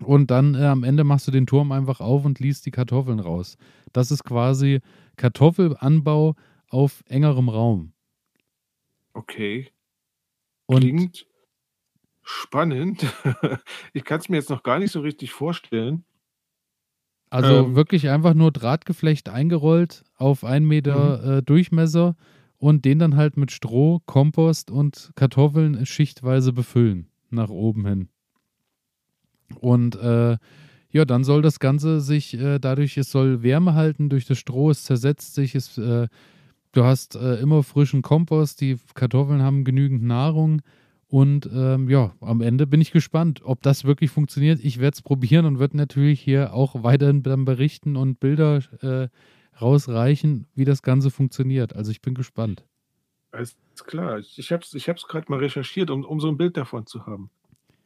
Und dann äh, am Ende machst du den Turm einfach auf und liest die Kartoffeln raus. Das ist quasi Kartoffelanbau auf engerem Raum. Okay. Klingt und spannend. Ich kann es mir jetzt noch gar nicht so richtig vorstellen. Also ähm. wirklich einfach nur Drahtgeflecht eingerollt auf einen Meter mhm. äh, Durchmesser und den dann halt mit Stroh, Kompost und Kartoffeln schichtweise befüllen nach oben hin. Und äh, ja, dann soll das Ganze sich äh, dadurch, es soll Wärme halten durch das Stroh, es zersetzt sich, es, äh, du hast äh, immer frischen Kompost, die Kartoffeln haben genügend Nahrung und ähm, ja, am Ende bin ich gespannt, ob das wirklich funktioniert. Ich werde es probieren und werde natürlich hier auch weiterhin dann berichten und Bilder äh, rausreichen, wie das Ganze funktioniert. Also ich bin gespannt. Alles klar, ich habe es ich hab's gerade mal recherchiert, um, um so ein Bild davon zu haben.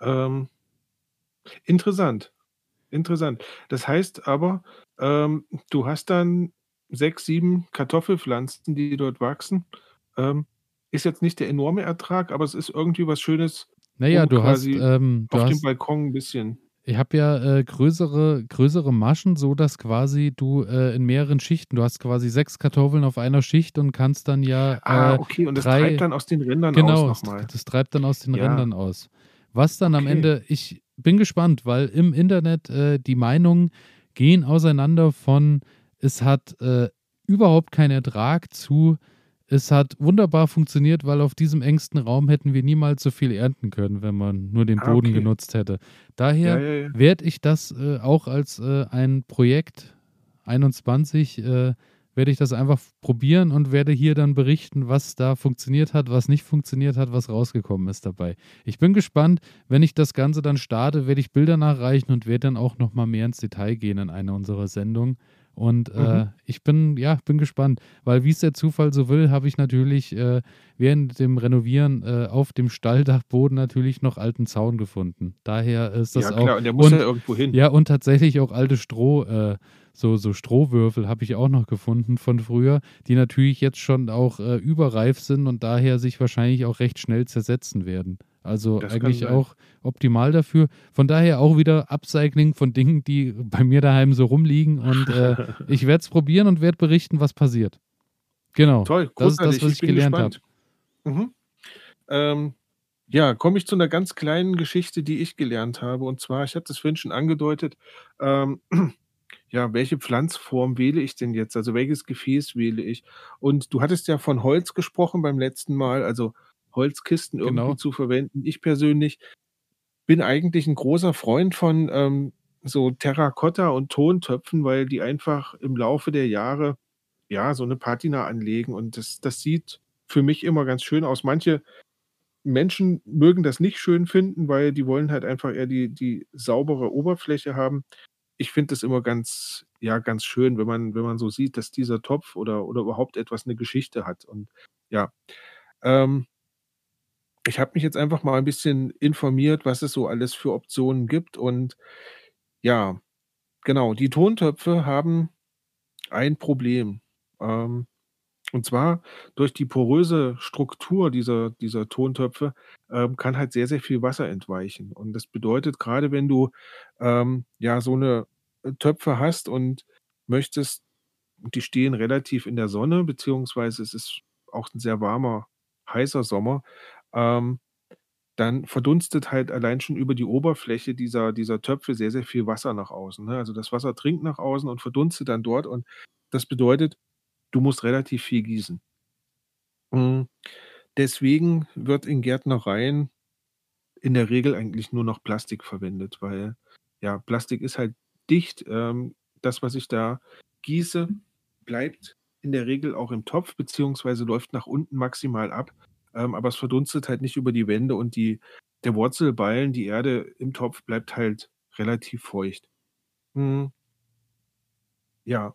Ähm. Interessant, interessant. Das heißt aber, ähm, du hast dann sechs, sieben Kartoffelpflanzen, die dort wachsen. Ähm, ist jetzt nicht der enorme Ertrag, aber es ist irgendwie was Schönes. Naja, um du quasi hast ähm, du auf hast, dem Balkon ein bisschen. Ich habe ja äh, größere, größere Maschen, so dass quasi du äh, in mehreren Schichten, du hast quasi sechs Kartoffeln auf einer Schicht und kannst dann ja. Äh, ah, okay, und das drei, treibt dann aus den Rändern genau, aus. Genau, das treibt dann aus den ja. Rändern aus. Was dann okay. am Ende, ich bin gespannt, weil im Internet äh, die Meinungen gehen auseinander von es hat äh, überhaupt keinen Ertrag zu es hat wunderbar funktioniert, weil auf diesem engsten Raum hätten wir niemals so viel ernten können, wenn man nur den Boden okay. genutzt hätte. Daher ja, ja, ja. werde ich das äh, auch als äh, ein Projekt einundzwanzig äh, werde ich das einfach probieren und werde hier dann berichten, was da funktioniert hat, was nicht funktioniert hat, was rausgekommen ist dabei. Ich bin gespannt, wenn ich das Ganze dann starte, werde ich Bilder nachreichen und werde dann auch nochmal mehr ins Detail gehen in einer unserer Sendungen. Und mhm. äh, ich bin, ja, bin gespannt, weil wie es der Zufall so will, habe ich natürlich äh, während dem Renovieren äh, auf dem Stalldachboden natürlich noch alten Zaun gefunden. Daher ist das ja, auch. Ja, klar, und der muss und, ja irgendwo hin. Ja, und tatsächlich auch alte Stroh, äh, so, so Strohwürfel habe ich auch noch gefunden von früher, die natürlich jetzt schon auch äh, überreif sind und daher sich wahrscheinlich auch recht schnell zersetzen werden. Also das eigentlich auch optimal dafür. Von daher auch wieder Upcycling von Dingen, die bei mir daheim so rumliegen. Und äh, ich werde es probieren und werde berichten, was passiert. Genau. Toll, das ist das, was ich, ich gelernt habe. Mhm. Ähm, ja, komme ich zu einer ganz kleinen Geschichte, die ich gelernt habe. Und zwar, ich hatte das vorhin schon angedeutet, ähm, ja, welche Pflanzform wähle ich denn jetzt? Also welches Gefäß wähle ich? Und du hattest ja von Holz gesprochen beim letzten Mal, also Holzkisten irgendwie genau. zu verwenden. Ich persönlich bin eigentlich ein großer Freund von ähm, so Terrakotta und Tontöpfen, weil die einfach im Laufe der Jahre ja so eine Patina anlegen und das, das sieht für mich immer ganz schön aus. Manche Menschen mögen das nicht schön finden, weil die wollen halt einfach eher die, die saubere Oberfläche haben. Ich finde das immer ganz, ja, ganz schön, wenn man, wenn man so sieht, dass dieser Topf oder, oder überhaupt etwas eine Geschichte hat. Und ja, ähm, ich habe mich jetzt einfach mal ein bisschen informiert, was es so alles für Optionen gibt. Und ja, genau, die Tontöpfe haben ein Problem. Ähm, und zwar durch die poröse Struktur dieser, dieser Tontöpfe ähm, kann halt sehr, sehr viel Wasser entweichen. Und das bedeutet, gerade wenn du ähm, ja so eine Töpfe hast und möchtest, die stehen relativ in der Sonne, beziehungsweise es ist auch ein sehr warmer, heißer Sommer, Ähm, dann verdunstet halt allein schon über die Oberfläche dieser, dieser Töpfe sehr, sehr viel Wasser nach außen, ne? Also das Wasser dringt nach außen und verdunstet dann dort. Und das bedeutet, du musst relativ viel gießen. Mm, Deswegen wird in Gärtnereien in der Regel eigentlich nur noch Plastik verwendet, weil ja, Plastik ist halt dicht. Ähm, das, was ich da gieße, bleibt in der Regel auch im Topf, beziehungsweise läuft nach unten maximal ab. Ähm, aber es verdunstet halt nicht über die Wände und die, der Wurzelballen, die Erde im Topf bleibt halt relativ feucht. Hm. Ja,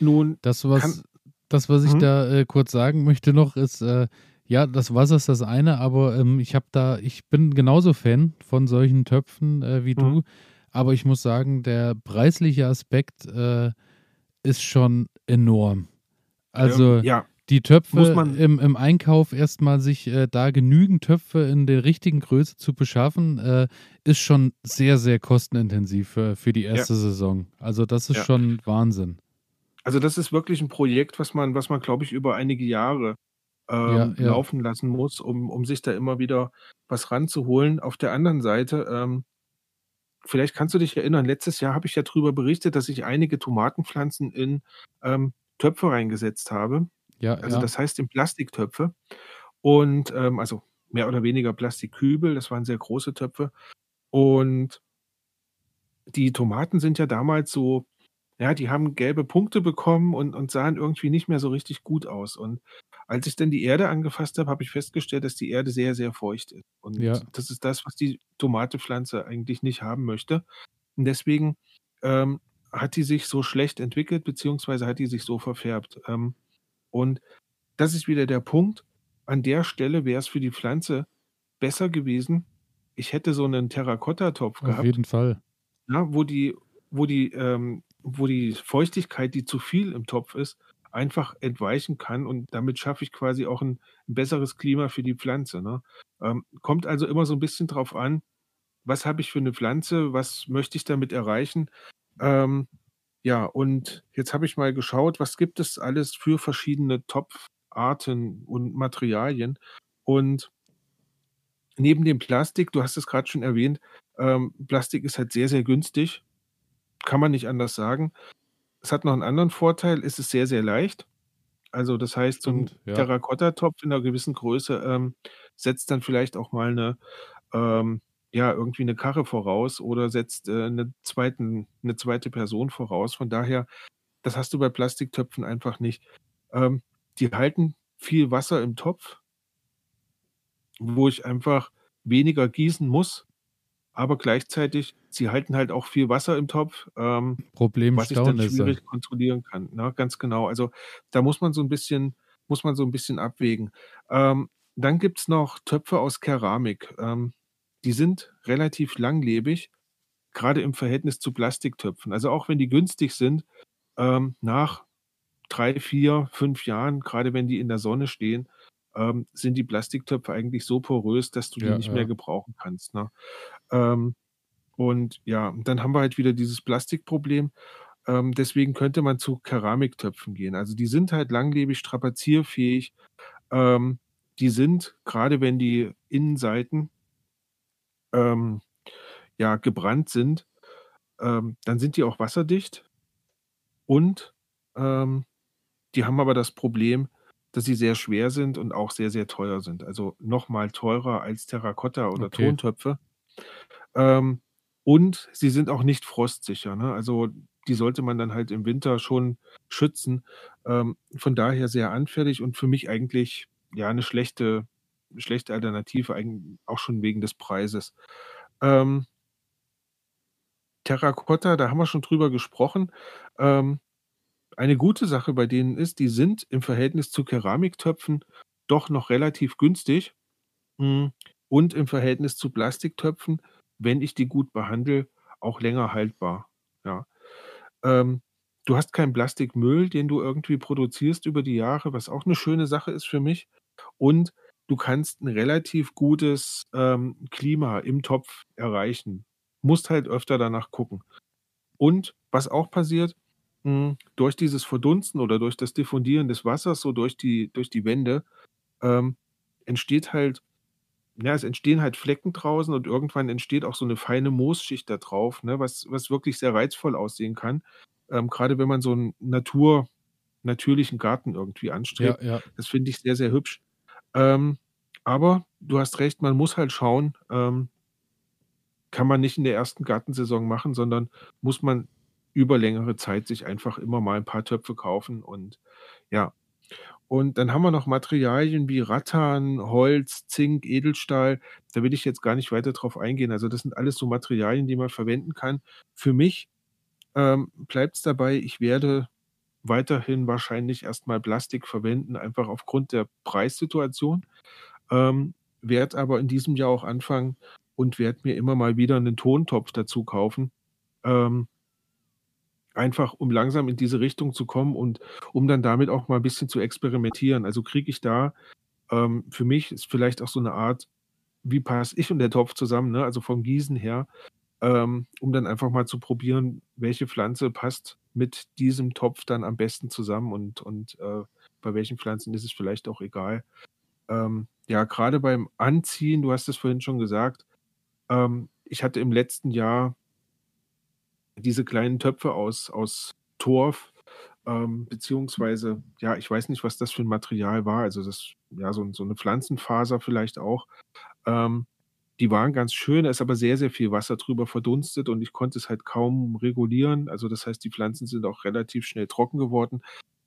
nun. Das, was, kann, das, was ich hm? da äh, kurz sagen möchte noch, ist, äh, ja, das Wasser ist das eine, aber ähm, ich habe da, ich bin genauso Fan von solchen Töpfen äh, wie hm. du, aber ich muss sagen, der preisliche Aspekt äh, ist schon enorm. Also, ähm, ja. Die Töpfe muss man im, im Einkauf erstmal sich äh, da genügend Töpfe in der richtigen Größe zu beschaffen, äh, ist schon sehr, sehr kostenintensiv für, für die erste ja. Saison. Also das ist ja. schon Wahnsinn. Also das ist wirklich ein Projekt, was man, was man glaube ich, über einige Jahre ähm, ja, ja. laufen lassen muss, um, um sich da immer wieder was ranzuholen. Auf der anderen Seite, ähm, vielleicht kannst du dich erinnern, letztes Jahr habe ich ja darüber berichtet, dass ich einige Tomatenpflanzen in ähm, Töpfe reingesetzt habe. Ja, also ja. das heißt in Plastiktöpfe und ähm, also mehr oder weniger Plastikkübel, das waren sehr große Töpfe und die Tomaten sind ja damals so, ja, die haben gelbe Punkte bekommen und, und sahen irgendwie nicht mehr so richtig gut aus und als ich dann die Erde angefasst habe, habe ich festgestellt, dass die Erde sehr, sehr feucht ist und ja. das ist das, was die Tomatepflanze eigentlich nicht haben möchte und deswegen ähm, hat die sich so schlecht entwickelt, beziehungsweise hat die sich so verfärbt. Ähm, Und das ist wieder der Punkt, an der Stelle wäre es für die Pflanze besser gewesen, ich hätte so einen Terrakotta-Topf gehabt. Auf jeden Fall. Ja, wo die, wo die, ähm, wo die Feuchtigkeit, die zu viel im Topf ist, einfach entweichen kann und damit schaffe ich quasi auch ein, ein besseres Klima für die Pflanze, ne? Ähm, kommt also immer so ein bisschen drauf an, was habe ich für eine Pflanze, was möchte ich damit erreichen, ähm, ja, und jetzt habe ich mal geschaut, was gibt es alles für verschiedene Topfarten und Materialien. Und neben dem Plastik, du hast es gerade schon erwähnt, ähm, Plastik ist halt sehr, sehr günstig. Kann man nicht anders sagen. Es hat noch einen anderen Vorteil, es ist sehr, sehr leicht. Also das heißt, so ein ja. Terrakotta-Topf in einer gewissen Größe ähm, setzt dann vielleicht auch mal eine... Ähm, ja, irgendwie eine Karre voraus oder setzt äh, eine, zweiten, eine zweite Person voraus. Von daher, das hast du bei Plastiktöpfen einfach nicht. Ähm, die halten viel Wasser im Topf, wo ich einfach weniger gießen muss, aber gleichzeitig, sie halten halt auch viel Wasser im Topf, ähm, Problem was ich dann schwierig kontrollieren kann. Na, ganz genau. Also da muss man so ein bisschen, muss man so ein bisschen abwägen. Ähm, dann gibt es noch Töpfe aus Keramik. Ähm, Die sind relativ langlebig, gerade im Verhältnis zu Plastiktöpfen. Also auch wenn die günstig sind, ähm, nach drei, vier, fünf Jahren, gerade wenn die in der Sonne stehen, ähm, sind die Plastiktöpfe eigentlich so porös, dass du die ja, nicht ja. mehr gebrauchen kannst, ne? Ähm, und ja, dann haben wir halt wieder dieses Plastikproblem. Ähm, deswegen könnte man zu Keramiktöpfen gehen. Also die sind halt langlebig, strapazierfähig. Ähm, die sind, gerade wenn die Innenseiten Ähm, ja, gebrannt sind, ähm, dann sind die auch wasserdicht und ähm, die haben aber das Problem, dass sie sehr schwer sind und auch sehr, sehr teuer sind. Also nochmal teurer als Terrakotta oder okay. Tontöpfe. Ähm, und sie sind auch nicht frostsicher, ne? Also die sollte man dann halt im Winter schon schützen. Ähm, von daher sehr anfällig und für mich eigentlich ja eine schlechte schlechte Alternative, eigentlich auch schon wegen des Preises. Ähm, Terrakotta, da haben wir schon drüber gesprochen. Ähm, eine gute Sache bei denen ist, die sind im Verhältnis zu Keramiktöpfen doch noch relativ günstig mh, und im Verhältnis zu Plastiktöpfen, wenn ich die gut behandle, auch länger haltbar. Ja. Ähm, du hast keinen Plastikmüll, den du irgendwie produzierst über die Jahre, was auch eine schöne Sache ist für mich. Und du kannst ein relativ gutes ähm, Klima im Topf erreichen. Musst halt öfter danach gucken. Und was auch passiert, mh, durch dieses Verdunsten oder durch das Diffundieren des Wassers, so durch die, durch die Wände, ähm, entsteht halt ja, es entstehen halt Flecken draußen und irgendwann entsteht auch so eine feine Moosschicht da drauf, ne, was, was wirklich sehr reizvoll aussehen kann. Ähm, gerade wenn man so einen Natur, natürlichen Garten irgendwie anstrebt. Ja, ja. Das finde ich sehr, sehr hübsch. Ähm, aber du hast recht, man muss halt schauen, ähm, kann man nicht in der ersten Gartensaison machen, sondern muss man über längere Zeit sich einfach immer mal ein paar Töpfe kaufen und ja. Und dann haben wir noch Materialien wie Rattan, Holz, Zink, Edelstahl. Da will ich jetzt gar nicht weiter drauf eingehen. Also das sind alles so Materialien, die man verwenden kann. Für mich ähm, bleibt es dabei, ich werde weiterhin wahrscheinlich erstmal Plastik verwenden, einfach aufgrund der Preissituation. Ähm, werde aber in diesem Jahr auch anfangen und werde mir immer mal wieder einen Tontopf dazu kaufen. Ähm, einfach um langsam in diese Richtung zu kommen und um dann damit auch mal ein bisschen zu experimentieren. Also kriege ich da, ähm, für mich ist vielleicht auch so eine Art, wie passe ich und der Topf zusammen, ne? Also vom Gießen her, ähm, um dann einfach mal zu probieren, welche Pflanze passt mit diesem Topf dann am besten zusammen und, und äh, bei welchen Pflanzen ist es vielleicht auch egal. Ähm, ja, gerade beim Anziehen, du hast es vorhin schon gesagt, ähm, ich hatte im letzten Jahr diese kleinen Töpfe aus, aus Torf, ähm, beziehungsweise, ja, ich weiß nicht, was das für ein Material war, also das, ja, so, so eine Pflanzenfaser vielleicht auch. Ähm, die waren ganz schön, da ist aber sehr, sehr viel Wasser drüber verdunstet und ich konnte es halt kaum regulieren, also das heißt, die Pflanzen sind auch relativ schnell trocken geworden.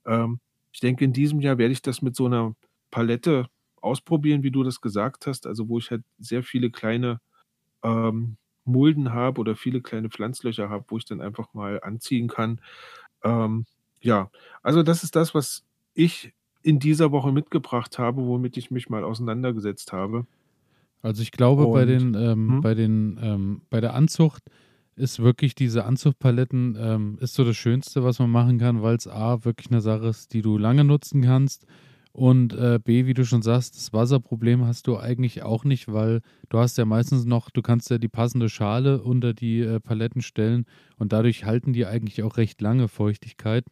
Ähm, ich denke, in diesem Jahr werde ich das mit so einer Palette ausprobieren, wie du das gesagt hast, also wo ich halt sehr viele kleine ähm, Mulden habe oder viele kleine Pflanzlöcher habe, wo ich dann einfach mal anziehen kann. Ähm, ja, also das ist das, was ich in dieser Woche mitgebracht habe, womit ich mich mal auseinandergesetzt habe. Also ich glaube, Und, bei den, ähm, hm? bei den, ähm, bei der Anzucht ist wirklich diese Anzuchtpaletten ähm, ist so das Schönste, was man machen kann, weil es A, wirklich eine Sache ist, die du lange nutzen kannst. Und äh, B, wie du schon sagst, das Wasserproblem hast du eigentlich auch nicht, weil du hast ja meistens noch, du kannst ja die passende Schale unter die äh, Paletten stellen und dadurch halten die eigentlich auch recht lange Feuchtigkeit.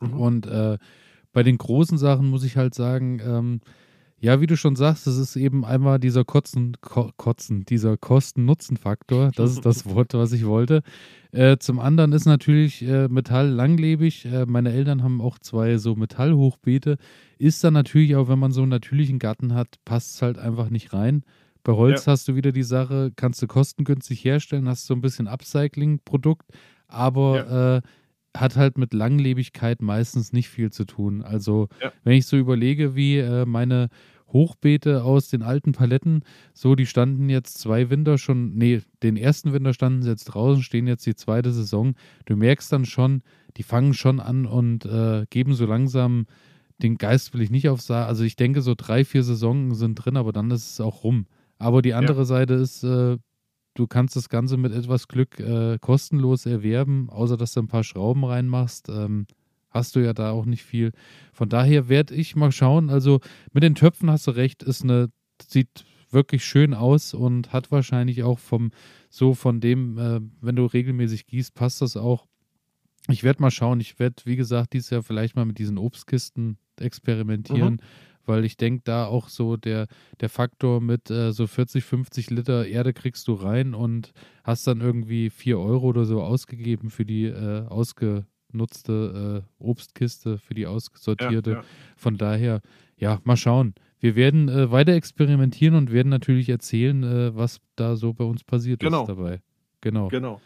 Mhm. Und äh, bei den großen Sachen muss ich halt sagen, ähm, ja, wie du schon sagst, es ist eben einmal dieser Kotzen, Ko- Kotzen, dieser Kosten-Nutzen-Faktor, das ist das Wort, was ich wollte. Äh, zum anderen ist natürlich äh, Metall langlebig. Äh, meine Eltern haben auch zwei so Metallhochbeete. Ist dann natürlich auch, wenn man so einen natürlichen Garten hat, passt es halt einfach nicht rein. Bei Holz ja. Hast du wieder die Sache, kannst du kostengünstig herstellen, hast so ein bisschen Upcycling-Produkt, aber ja. äh, hat halt mit Langlebigkeit meistens nicht viel zu tun. Also ja. Wenn ich so überlege, wie äh, meine Hochbeete aus den alten Paletten, so die standen jetzt zwei Winter schon, nee, den ersten Winter standen sie jetzt draußen, stehen jetzt die zweite Saison. Du merkst dann schon, die fangen schon an und äh, geben so langsam den Geist, will ich nicht aufsagen. Also ich denke, so drei, vier Saisons sind drin, aber dann ist es auch rum. Aber die andere ja. Seite ist, äh, du kannst das Ganze mit etwas Glück äh, kostenlos erwerben, außer dass du ein paar Schrauben reinmachst, ähm, hast du ja da auch nicht viel. Von daher werde ich mal schauen, also mit den Töpfen hast du recht, ist eine, sieht wirklich schön aus und hat wahrscheinlich auch vom, so von dem, äh, wenn du regelmäßig gießt, passt das auch. Ich werde mal schauen, ich werde, wie gesagt, dieses Jahr vielleicht mal mit diesen Obstkisten experimentieren, mhm. weil ich denke, da auch so der, der Faktor mit äh, so vierzig, fünfzig Liter Erde kriegst du rein und hast dann irgendwie vier Euro oder so ausgegeben für die äh, ausgenutzte äh, Obstkiste, für die aussortierte. Ja, ja. Von daher, ja, mal schauen. Wir werden äh, weiter experimentieren und werden natürlich erzählen, äh, was da so bei uns passiert genau. ist dabei. Genau. Genau.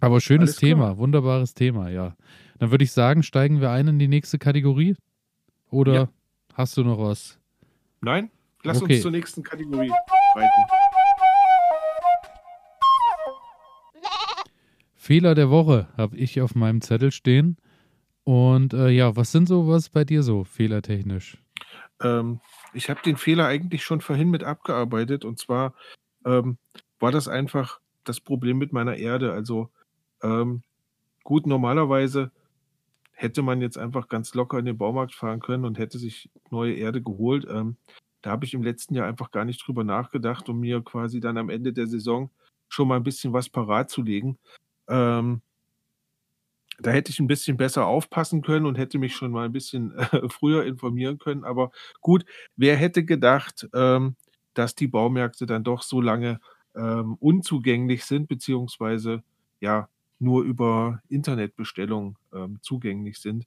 Aber schönes Alles Thema, klar. wunderbares Thema, ja. Dann würde ich sagen, steigen wir ein in die nächste Kategorie? Oder... Ja. Hast du noch was? Nein, lass okay. uns zur nächsten Kategorie reiten. Fehler der Woche habe ich auf meinem Zettel stehen. Und äh, ja, was sind so was bei dir so fehlertechnisch? Ähm, ich habe den Fehler eigentlich schon vorhin mit abgearbeitet. Und zwar ähm, war das einfach das Problem mit meiner Erde. Also ähm, gut, normalerweise hätte man jetzt einfach ganz locker in den Baumarkt fahren können und hätte sich neue Erde geholt. Ähm, da habe ich im letzten Jahr einfach gar nicht drüber nachgedacht, um mir quasi dann am Ende der Saison schon mal ein bisschen was parat zu legen. Ähm, da hätte ich ein bisschen besser aufpassen können und hätte mich schon mal ein bisschen äh, früher informieren können. Aber gut, wer hätte gedacht, ähm, dass die Baumärkte dann doch so lange ähm, unzugänglich sind, beziehungsweise ja nur über Internetbestellung ähm, zugänglich sind.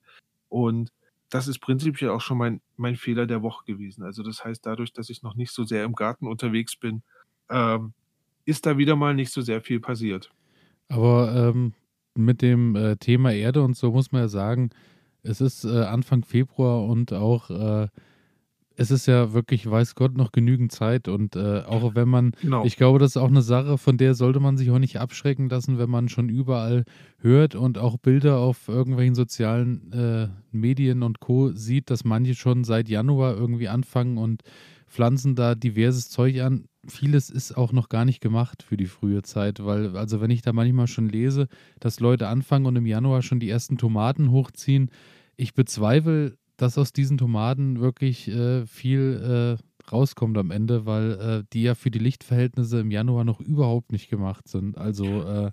Und das ist prinzipiell auch schon mein, mein Fehler der Woche gewesen. Also das heißt, dadurch, dass ich noch nicht so sehr im Garten unterwegs bin, ähm, ist da wieder mal nicht so sehr viel passiert. Aber ähm, mit dem äh, Thema Erde und so muss man ja sagen, es ist äh, Anfang Februar und auch äh, es ist ja wirklich, weiß Gott, noch genügend Zeit. Und äh, auch wenn man, genau. ich glaube, das ist auch eine Sache, von der sollte man sich auch nicht abschrecken lassen, wenn man schon überall hört und auch Bilder auf irgendwelchen sozialen äh, Medien und Co. sieht, dass manche schon seit Januar irgendwie anfangen und pflanzen da diverses Zeug an. Vieles ist auch noch gar nicht gemacht für die frühe Zeit, weil, also wenn ich da manchmal schon lese, dass Leute anfangen und im Januar schon die ersten Tomaten hochziehen, ich bezweifle, dass aus diesen Tomaten wirklich äh, viel äh, rauskommt am Ende, weil äh, die ja für die Lichtverhältnisse im Januar noch überhaupt nicht gemacht sind. Also äh,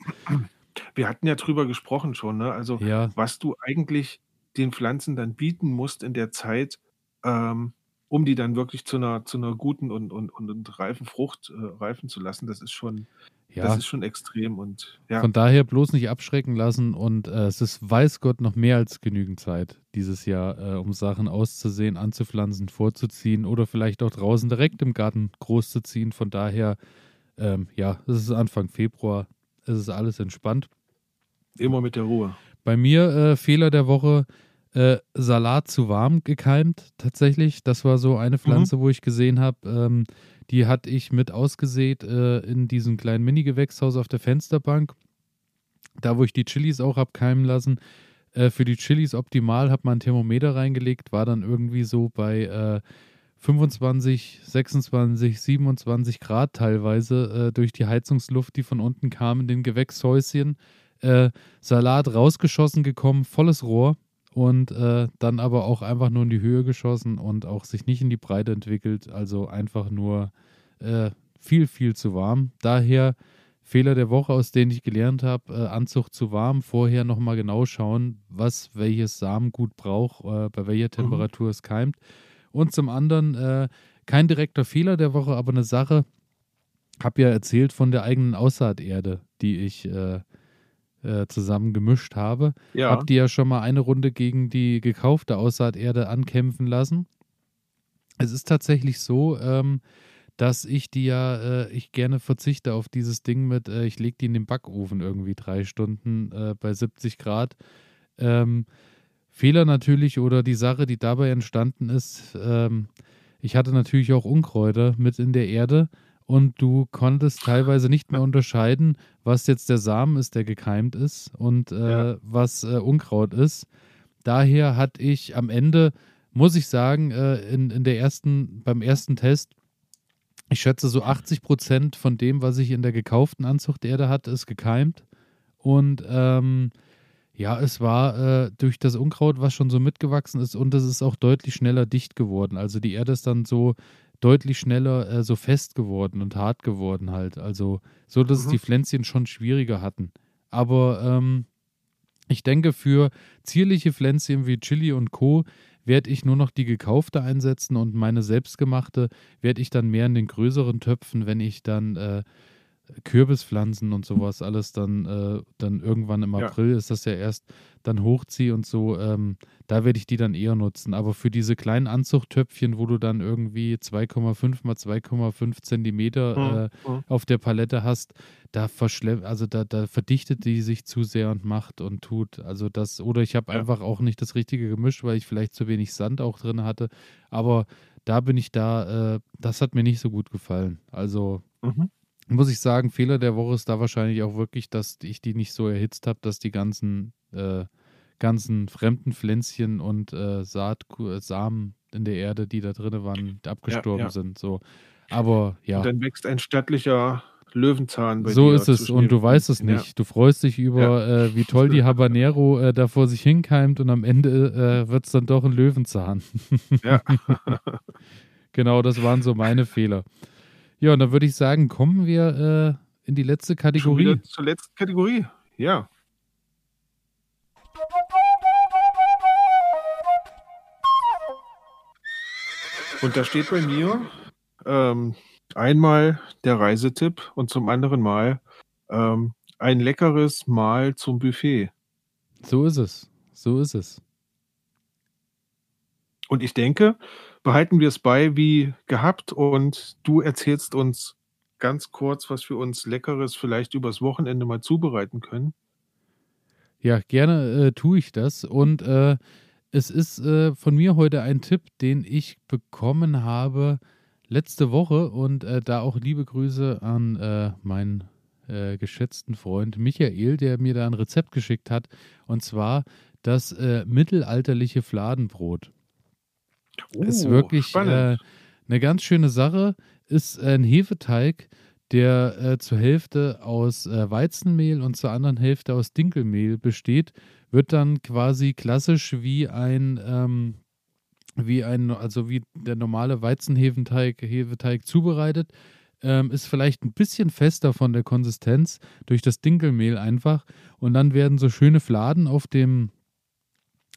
wir hatten ja drüber gesprochen schon, ne? Also ja. was du eigentlich den Pflanzen dann bieten musst in der Zeit, ähm, um die dann wirklich zu einer, zu einer guten und, und, und, und reifen Frucht äh, reifen zu lassen, das ist schon, ja. das ist schon extrem. Und, ja. Von daher bloß nicht abschrecken lassen und äh, es ist, weiß Gott, noch mehr als genügend Zeit dieses Jahr, äh, um Sachen auszusehen, anzupflanzen, vorzuziehen oder vielleicht auch draußen direkt im Garten groß zu ziehen. Von daher, ähm, ja, es ist Anfang Februar, es ist alles entspannt. Immer mit der Ruhe. Bei mir äh, Fehler der Woche, Äh, Salat zu warm gekeimt, tatsächlich. Das war so eine Pflanze, mhm. wo ich gesehen habe, ähm, die hatte ich mit ausgesät äh, in diesem kleinen Mini-Gewächshaus auf der Fensterbank. Da, wo ich die Chilis auch habe keimen lassen. Äh, für die Chilis optimal, habe man ein Thermometer reingelegt, war dann irgendwie so bei äh, fünfundzwanzig, sechsundzwanzig, siebenundzwanzig Grad teilweise äh, durch die Heizungsluft, die von unten kam in den Gewächshäuschen. Äh, Salat rausgeschossen gekommen, volles Rohr. Und äh, dann aber auch einfach nur in die Höhe geschossen und auch sich nicht in die Breite entwickelt. Also einfach nur äh, viel, viel zu warm. Daher Fehler der Woche, aus denen ich gelernt habe, äh, Anzucht zu warm. Vorher nochmal genau schauen, was welches Samen gut braucht, äh, bei welcher Temperatur mhm. es keimt. Und zum anderen, äh, kein direkter Fehler der Woche, aber eine Sache, habe ja erzählt von der eigenen Aussaaterde, die ich... Äh, zusammen gemischt habe. Ja. Hab die ja schon mal eine Runde gegen die gekaufte Aussaaterde ankämpfen lassen. Es ist tatsächlich so, ähm, dass ich die ja, äh, ich gerne verzichte auf dieses Ding mit, äh, ich lege die in den Backofen irgendwie drei Stunden äh, bei siebzig Grad. Ähm, Fehler natürlich oder die Sache, die dabei entstanden ist, ähm, ich hatte natürlich auch Unkräuter mit in der Erde. Und du konntest teilweise nicht mehr unterscheiden, was jetzt der Samen ist, der gekeimt ist und äh, ja. was äh, Unkraut ist. Daher hatte ich am Ende, muss ich sagen, äh, in, in der ersten, beim ersten Test, ich schätze so achtzig Prozent von dem, was ich in der gekauften Anzuchterde hatte, ist gekeimt. Und ähm, ja, es war äh, durch das Unkraut, was schon so mitgewachsen ist, und es ist auch deutlich schneller dicht geworden. Also die Erde ist dann so deutlich schneller äh, so fest geworden und hart geworden halt. Also so, dass mhm. es die Pflänzchen schon schwieriger hatten. Aber ähm, ich denke, für zierliche Pflänzchen wie Chili und Co. werde ich nur noch die gekaufte einsetzen und meine selbstgemachte werde ich dann mehr in den größeren Töpfen, wenn ich dann äh, Kürbispflanzen und sowas alles dann, äh, dann irgendwann im April ja. ist das ja erst, dann hochziehe und so, ähm, da werde ich die dann eher nutzen. Aber für diese kleinen Anzuchttöpfchen, wo du dann irgendwie zwei Komma fünf mal zwei Komma fünf Zentimeter äh, mhm. auf der Palette hast, da verschlepp, also da, da verdichtet die sich zu sehr und macht und tut. Also das, oder ich habe ja. einfach auch nicht das Richtige gemischt, weil ich vielleicht zu wenig Sand auch drin hatte. Aber da bin ich da, äh, das hat mir nicht so gut gefallen. Also mhm. muss ich sagen, Fehler der Woche ist da wahrscheinlich auch wirklich, dass ich die nicht so erhitzt habe, dass die ganzen, äh, ganzen fremden Pflänzchen und äh, Saat, Samen in der Erde, die da drin waren, abgestorben ja, ja. sind. So. Aber ja. Und dann wächst ein stattlicher Löwenzahn bei so dir. So ist es und du weißt es nicht. Ja. Du freust dich über, ja. äh, wie toll die Habanero äh, da vor sich hinkeimt und am Ende äh, wird es dann doch ein Löwenzahn. Ja. Genau, das waren so meine Fehler. Ja, und dann würde ich sagen, kommen wir äh, in die letzte Kategorie. Schon wieder zur letzten Kategorie, ja. Und da steht bei mir ähm, einmal der Reisetipp und zum anderen Mal ähm, ein leckeres Mahl zum Buffet. So ist es, so ist es. Und ich denke, behalten wir es bei wie gehabt und du erzählst uns ganz kurz, was wir uns Leckeres vielleicht übers Wochenende mal zubereiten können. Ja, gerne äh, tue ich das und äh, es ist äh, von mir heute ein Tipp, den ich bekommen habe letzte Woche und äh, da auch liebe Grüße an äh, meinen äh, geschätzten Freund Michael, der mir da ein Rezept geschickt hat und zwar das äh, mittelalterliche Fladenbrot. Oh, ist wirklich äh, eine ganz schöne Sache, ist ein Hefeteig, der äh, zur Hälfte aus äh, Weizenmehl und zur anderen Hälfte aus Dinkelmehl besteht, wird dann quasi klassisch wie ein, ähm, wie ein, also wie der normale Weizenhefeteig Hefeteig zubereitet, ähm, ist vielleicht ein bisschen fester von der Konsistenz durch das Dinkelmehl einfach und dann werden so schöne Fladen auf dem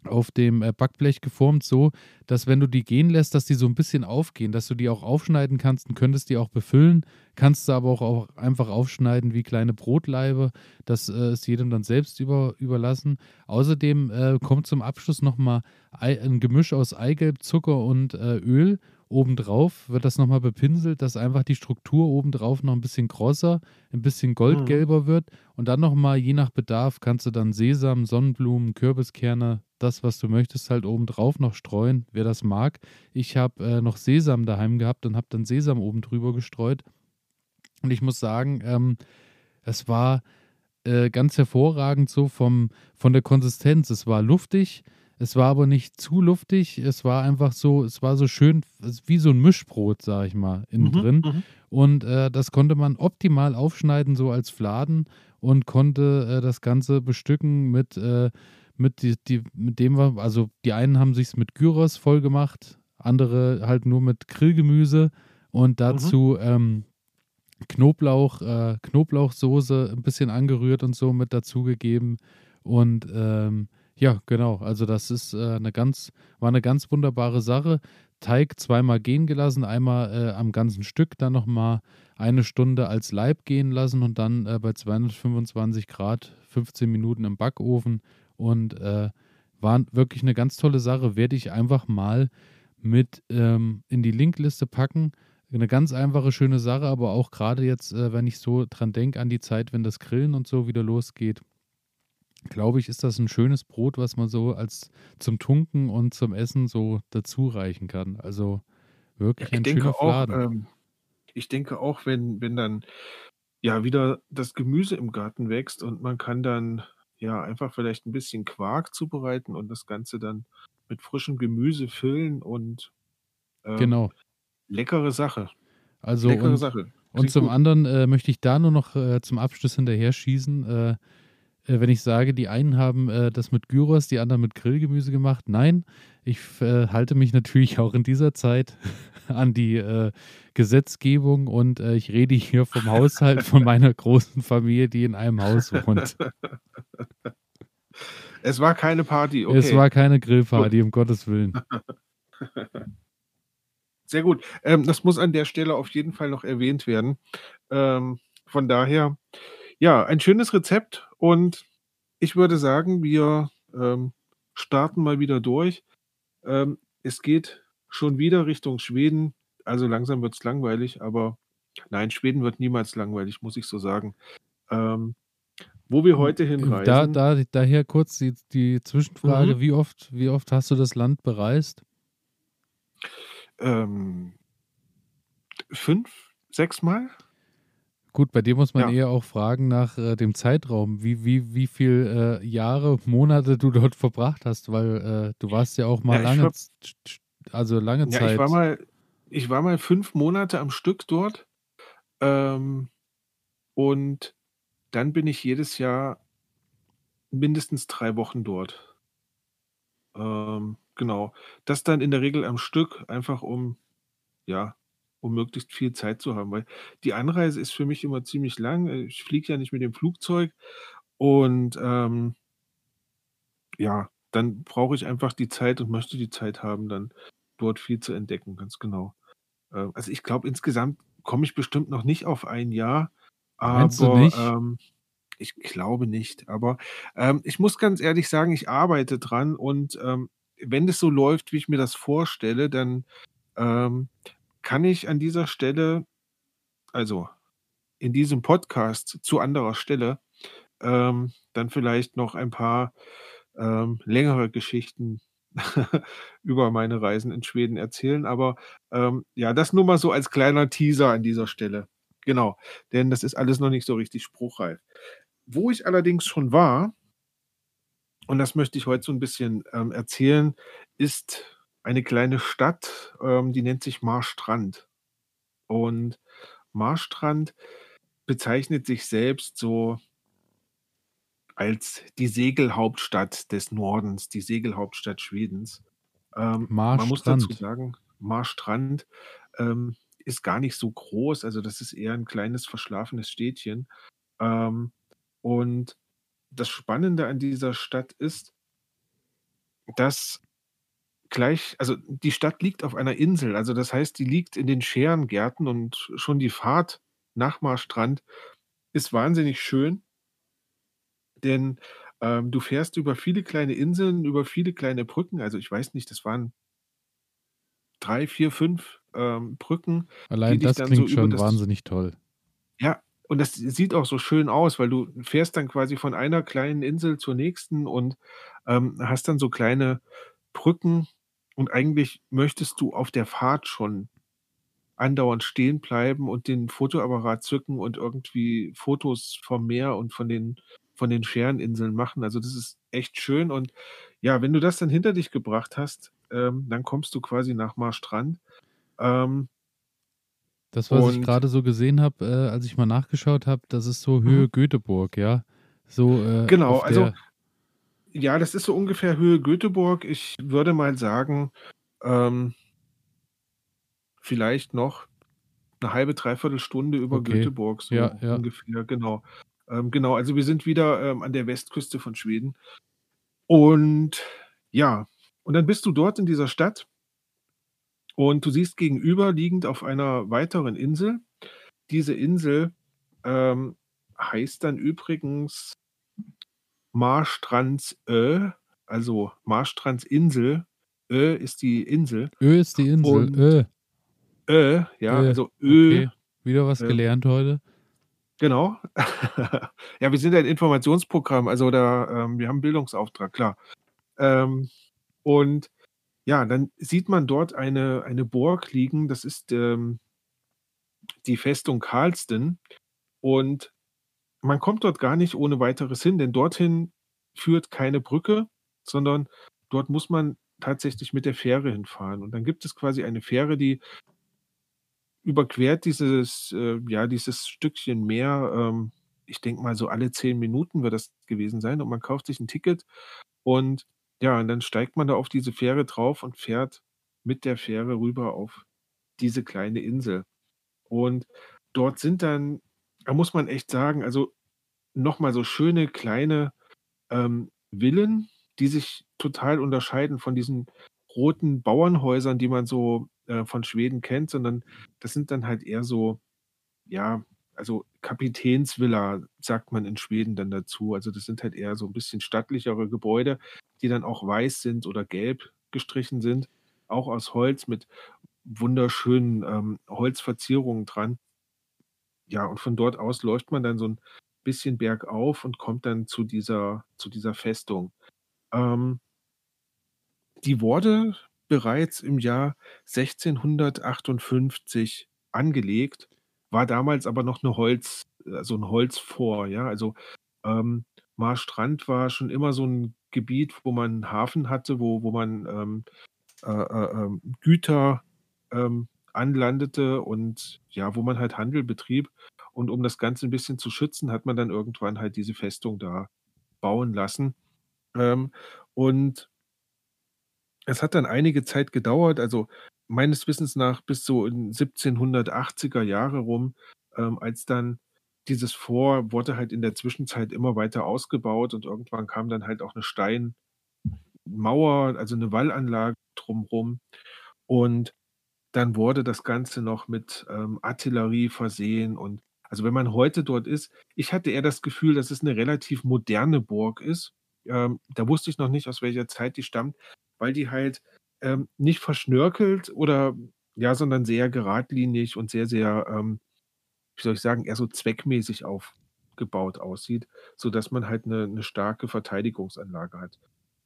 auf dem Backblech geformt, so, dass wenn du die gehen lässt, dass die so ein bisschen aufgehen, dass du die auch aufschneiden kannst und könntest die auch befüllen, kannst du aber auch, auch einfach aufschneiden wie kleine Brotlaibe, das äh, ist jedem dann selbst über, überlassen. Außerdem äh, kommt zum Abschluss nochmal ein Gemisch aus Eigelb, Zucker und äh, Öl obendrauf, wird das nochmal bepinselt, dass einfach die Struktur obendrauf noch ein bisschen grosser, ein bisschen goldgelber mhm. wird und dann nochmal, je nach Bedarf, kannst du dann Sesam, Sonnenblumen, Kürbiskerne, das, was du möchtest, halt obendrauf noch streuen, wer das mag. Ich habe äh, noch Sesam daheim gehabt und habe dann Sesam oben drüber gestreut. Und ich muss sagen, ähm, es war äh, ganz hervorragend so vom, von der Konsistenz. Es war luftig, es war aber nicht zu luftig. Es war einfach so, es war so schön, wie so ein Mischbrot, sag ich mal, innen mhm, drin. Mhm. Und äh, das konnte man optimal aufschneiden, so als Fladen und konnte äh, das Ganze bestücken mit... Äh, Mit, die, die, mit dem war, also die einen haben sich's mit Gyros voll gemacht, andere halt nur mit Grillgemüse und dazu mhm. ähm, Knoblauch, äh, Knoblauchsoße ein bisschen angerührt und so mit dazugegeben. Und ähm, ja, genau, also das ist äh, eine ganz, war eine ganz wunderbare Sache. Teig zweimal gehen gelassen, einmal äh, am ganzen Stück, dann nochmal eine Stunde als Laib gehen lassen und dann äh, bei zweihundertfünfundzwanzig Grad fünfzehn Minuten im Backofen. Und äh, war wirklich eine ganz tolle Sache, werde ich einfach mal mit ähm, in die Linkliste packen. Eine ganz einfache, schöne Sache, aber auch gerade jetzt, äh, wenn ich so dran denke an die Zeit, wenn das Grillen und so wieder losgeht, glaube ich, ist das ein schönes Brot, was man so als zum Tunken und zum Essen so dazu reichen kann. Also wirklich ja, ein schöner Fladen. Ähm, ich denke auch, wenn, wenn dann ja wieder das Gemüse im Garten wächst und man kann dann ja, einfach vielleicht ein bisschen Quark zubereiten und das Ganze dann mit frischem Gemüse füllen und ähm, genau. leckere Sache. Also leckere und, Sache. Und zum gut. anderen äh, möchte ich da nur noch äh, zum Abschluss hinterher schießen, äh, äh, wenn ich sage, die einen haben äh, das mit Gyros, die anderen mit Grillgemüse gemacht. Nein, ich äh, halte mich natürlich auch in dieser Zeit an die äh, Gesetzgebung und äh, ich rede hier vom Haushalt von meiner großen Familie, die in einem Haus wohnt. Es war keine Party, okay. Es war keine Grillparty, gut. um Gottes Willen. Sehr gut. Ähm, das muss an der Stelle auf jeden Fall noch erwähnt werden. Ähm, von daher, ja, ein schönes Rezept und ich würde sagen, wir ähm, starten mal wieder durch. Ähm, es geht schon wieder Richtung Schweden. Also langsam wird es langweilig, aber nein, Schweden wird niemals langweilig, muss ich so sagen. Ähm, wo wir heute hinreisen. Da, da, daher kurz die, die Zwischenfrage, mhm. wie oft, wie oft hast du das Land bereist? Ähm, fünf, sechs Mal? Gut, bei dem muss man ja. eher auch fragen nach äh, dem Zeitraum, wie, wie, wie viele äh, Jahre, Monate du dort verbracht hast, weil äh, du warst ja auch mal ja, lange, hab... also lange ja, Zeit. Ich war mal, ich war mal fünf Monate am Stück dort ähm, und dann bin ich jedes Jahr mindestens drei Wochen dort. Ähm, genau. Das dann in der Regel am Stück, einfach um, ja, um möglichst viel Zeit zu haben, weil die Anreise ist für mich immer ziemlich lang. Ich fliege ja nicht mit dem Flugzeug und ähm, ja, dann brauche ich einfach die Zeit und möchte die Zeit haben, dann dort viel zu entdecken, ganz genau. Ähm, also ich glaube, insgesamt komme ich bestimmt noch nicht auf ein Jahr. Aber, meinst du nicht? Ähm, ich glaube nicht. Aber ähm, ich muss ganz ehrlich sagen, ich arbeite dran und ähm, wenn das so läuft, wie ich mir das vorstelle, dann ähm, kann ich an dieser Stelle, also in diesem Podcast zu anderer Stelle, ähm, dann vielleicht noch ein paar ähm, längere Geschichten über meine Reisen in Schweden erzählen. Aber ähm, ja, das nur mal so als kleiner Teaser an dieser Stelle. Genau, denn das ist alles noch nicht so richtig spruchreif. Wo ich allerdings schon war, und das möchte ich heute so ein bisschen ähm, erzählen, ist eine kleine Stadt, ähm, die nennt sich Marstrand. Und Marstrand bezeichnet sich selbst so als die Segelhauptstadt des Nordens, die Segelhauptstadt Schwedens. Ähm, man muss dazu sagen, Marstrand ähm, ist gar nicht so groß, also das ist eher ein kleines, verschlafenes Städtchen. Ähm, und das Spannende an dieser Stadt ist, dass gleich, also die Stadt liegt auf einer Insel, also das heißt, die liegt in den Scherengärten und schon die Fahrt nach Marstrand ist wahnsinnig schön, denn ähm, du fährst über viele kleine Inseln, über viele kleine Brücken, also ich weiß nicht, das waren drei, vier, fünf ähm, Brücken. Allein das klingt schon wahnsinnig toll. Ja, und das sieht auch so schön aus, weil du fährst dann quasi von einer kleinen Insel zur nächsten und ähm, hast dann so kleine Brücken und eigentlich möchtest du auf der Fahrt schon andauernd stehen bleiben und den Fotoapparat zücken und irgendwie Fotos vom Meer und von den von den Schereninseln machen. Also das ist echt schön. Und ja, wenn du das dann hinter dich gebracht hast, ähm, dann kommst du quasi nach Marstrand. Ähm, das, was ich gerade so gesehen habe, äh, als ich mal nachgeschaut habe, das ist so Höhe mhm. Göteborg, ja? So, äh, genau, also ja, das ist so ungefähr Höhe Göteborg. Ich würde mal sagen, ähm, vielleicht noch eine halbe, dreiviertel Stunde über okay. Göteborg, so ja, ja. ungefähr, genau. Ähm, genau, also wir sind wieder ähm, an der Westküste von Schweden. Und ja, und dann bist du dort in dieser Stadt und du siehst gegenüber liegend auf einer weiteren Insel. Diese Insel ähm, heißt dann übrigens Marstrands Ö, also Marstrandsinsel. Ö ist die Insel. Ö ist die Insel, und Ö. Ö, ja, Ö. also Ö. Okay. Wieder was Ö. gelernt heute. Genau. Ja, wir sind ein Informationsprogramm, also da, ähm, wir haben einen Bildungsauftrag, klar. Ähm, und ja, dann sieht man dort eine, eine Burg liegen, das ist ähm, die Festung Karlsten. Und man kommt dort gar nicht ohne weiteres hin, denn dorthin führt keine Brücke, sondern dort muss man tatsächlich mit der Fähre hinfahren. Und dann gibt es quasi eine Fähre, die überquert dieses, äh, ja, dieses Stückchen Meer, ähm, ich denke mal so alle zehn Minuten wird das gewesen sein und man kauft sich ein Ticket und ja, und dann steigt man da auf diese Fähre drauf und fährt mit der Fähre rüber auf diese kleine Insel. Und dort sind dann, da muss man echt sagen, also nochmal so schöne kleine ähm, Villen, die sich total unterscheiden von diesen roten Bauernhäusern, die man so von Schweden kennt, sondern das sind dann halt eher so, ja, also Kapitänsvilla, sagt man in Schweden dann dazu. Also das sind halt eher so ein bisschen stattlichere Gebäude, die dann auch weiß sind oder gelb gestrichen sind, auch aus Holz mit wunderschönen ähm, Holzverzierungen dran. Ja, und von dort aus läuft man dann so ein bisschen bergauf und kommt dann zu dieser, zu dieser Festung. Ähm, die Worte bereits im Jahr sechzehnhundertachtundfünfzig angelegt, war damals aber noch eine Holz, also ein Holzfort, ja, also ähm, Marstrand war schon immer so ein Gebiet, wo man einen Hafen hatte, wo, wo man ähm, äh, äh, Güter ähm, anlandete und ja, wo man halt Handel betrieb und um das Ganze ein bisschen zu schützen, hat man dann irgendwann halt diese Festung da bauen lassen ähm, und es hat dann einige Zeit gedauert, also meines Wissens nach bis so in siebzehnhundertachtziger Jahre rum, ähm, als dann dieses Fort wurde halt in der Zwischenzeit immer weiter ausgebaut und irgendwann kam dann halt auch eine Steinmauer, also eine Wallanlage drumherum. Und dann wurde das Ganze noch mit ähm, Artillerie versehen. Und also wenn man heute dort ist, ich hatte eher das Gefühl, dass es eine relativ moderne Burg ist. Ähm, da wusste ich noch nicht, aus welcher Zeit die stammt, weil die halt ähm, nicht verschnörkelt oder ja, sondern sehr geradlinig und sehr, sehr, ähm, wie soll ich sagen, eher so zweckmäßig aufgebaut aussieht, sodass man halt eine, eine starke Verteidigungsanlage hat.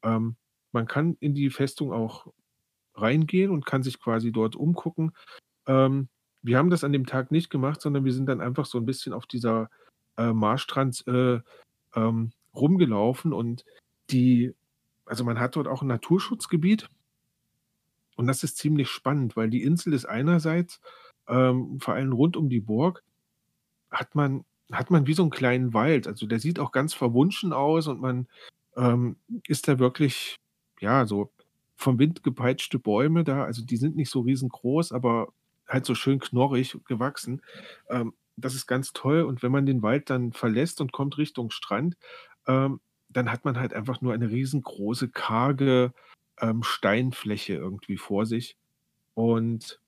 Ähm, man kann in die Festung auch reingehen und kann sich quasi dort umgucken. Ähm, wir haben das an dem Tag nicht gemacht, sondern wir sind dann einfach so ein bisschen auf dieser äh, Marstrands Ö ähm, rumgelaufen und die, also man hat dort auch ein Naturschutzgebiet und das ist ziemlich spannend, weil die Insel ist einerseits, ähm, vor allem rund um die Burg, hat man, hat man wie so einen kleinen Wald. Also der sieht auch ganz verwunschen aus und man ähm, ist da wirklich, ja, so vom Wind gepeitschte Bäume da, also die sind nicht so riesengroß, aber halt so schön knorrig gewachsen. Ähm, das ist ganz toll und wenn man den Wald dann verlässt und kommt Richtung Strand, ähm, dann hat man halt einfach nur eine riesengroße, karge ähm, Steinfläche irgendwie vor sich. Und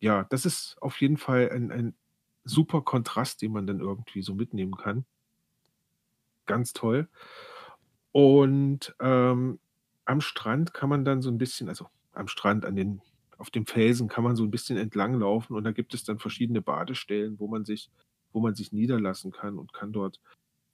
ja, das ist auf jeden Fall ein, ein super Kontrast, den man dann irgendwie so mitnehmen kann. Ganz toll. Und ähm, am Strand kann man dann so ein bisschen, also am Strand, an den, auf dem Felsen kann man so ein bisschen entlanglaufen und da gibt es dann verschiedene Badestellen, wo man sich, wo man sich niederlassen kann und kann dort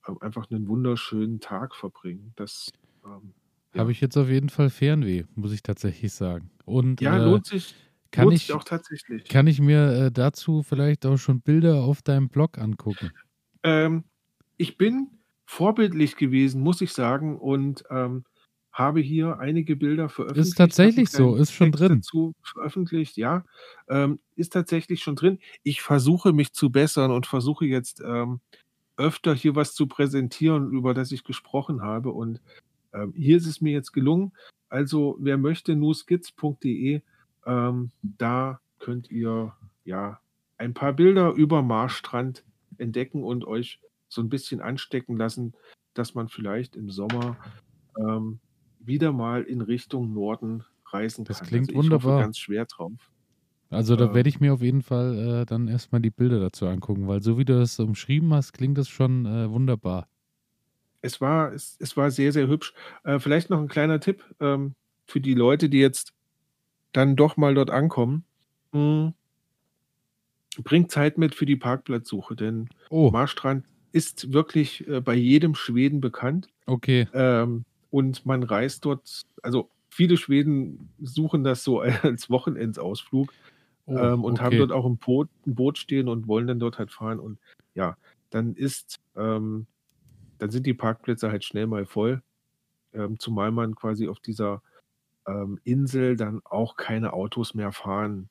ähm, einfach einen wunderschönen Tag verbringen. Das ähm, ja. Habe ich jetzt auf jeden Fall Fernweh, muss ich tatsächlich sagen. Und, ja, äh, lohnt sich. Kann lohnt ich sich auch tatsächlich. Kann ich mir äh, dazu vielleicht auch schon Bilder auf deinem Blog angucken? Ähm, ich bin vorbildlich gewesen, muss ich sagen, und ähm, habe hier einige Bilder veröffentlicht. Ist tatsächlich so, ist schon drin. Dazu veröffentlicht, ja, ähm, ist tatsächlich schon drin. Ich versuche mich zu bessern und versuche jetzt ähm, öfter hier was zu präsentieren, über das ich gesprochen habe. Und ähm, hier ist es mir jetzt gelungen. Also wer möchte, nuusgidds punkt de, ähm, da könnt ihr ja ein paar Bilder über Marstrand entdecken und euch so ein bisschen anstecken lassen, dass man vielleicht im Sommer ähm, wieder mal in Richtung Norden reisen kann. Das klingt also wunderbar. Hoffe, ganz schwer drauf. Also da äh, werde ich mir auf jeden Fall äh, dann erstmal die Bilder dazu angucken, weil so wie du das umschrieben hast, klingt das schon äh, wunderbar. Es war, es, es war sehr, sehr hübsch. Äh, vielleicht noch ein kleiner Tipp ähm, für die Leute, die jetzt dann doch mal dort ankommen. Mh, bringt Zeit mit für die Parkplatzsuche, denn oh. Marstrand ist wirklich äh, bei jedem Schweden bekannt. Okay. Ähm, Und man reist dort, also viele Schweden suchen das so als Wochenendsausflug oh, ähm, und okay. haben dort auch ein Boot, ein Boot stehen und wollen dann dort halt fahren. Und ja, dann ist, ähm, dann sind die Parkplätze halt schnell mal voll, ähm, zumal man quasi auf dieser ähm, Insel dann auch keine Autos mehr fahren,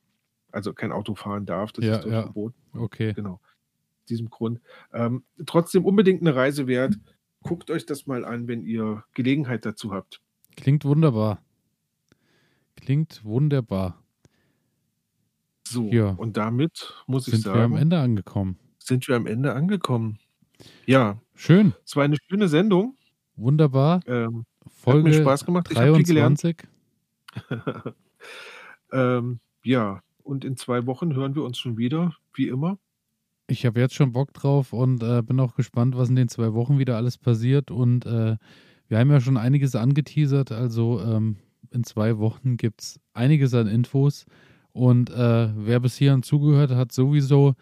also kein Auto fahren darf, das ja, ist dort ja. verboten. Okay. Genau, aus diesem Grund. Ähm, trotzdem unbedingt eine Reise wert. Guckt euch das mal an, wenn ihr Gelegenheit dazu habt. Klingt wunderbar. Klingt wunderbar. So, ja. Und damit muss ich sagen, sind wir am Ende angekommen. Sind wir am Ende angekommen. Ja. Schön. Es war eine schöne Sendung. Wunderbar. Ähm, Folge hat mir Spaß gemacht. dreiundzwanzig. Ich habe viel gelernt. ähm, ja, und in zwei Wochen hören wir uns schon wieder, wie immer. Ich habe jetzt schon Bock drauf und äh, bin auch gespannt, was in den zwei Wochen wieder alles passiert. Und äh, wir haben ja schon einiges angeteasert. Also ähm, in zwei Wochen gibt es einiges an Infos. Und äh, wer bis hierhin zugehört hat, sowieso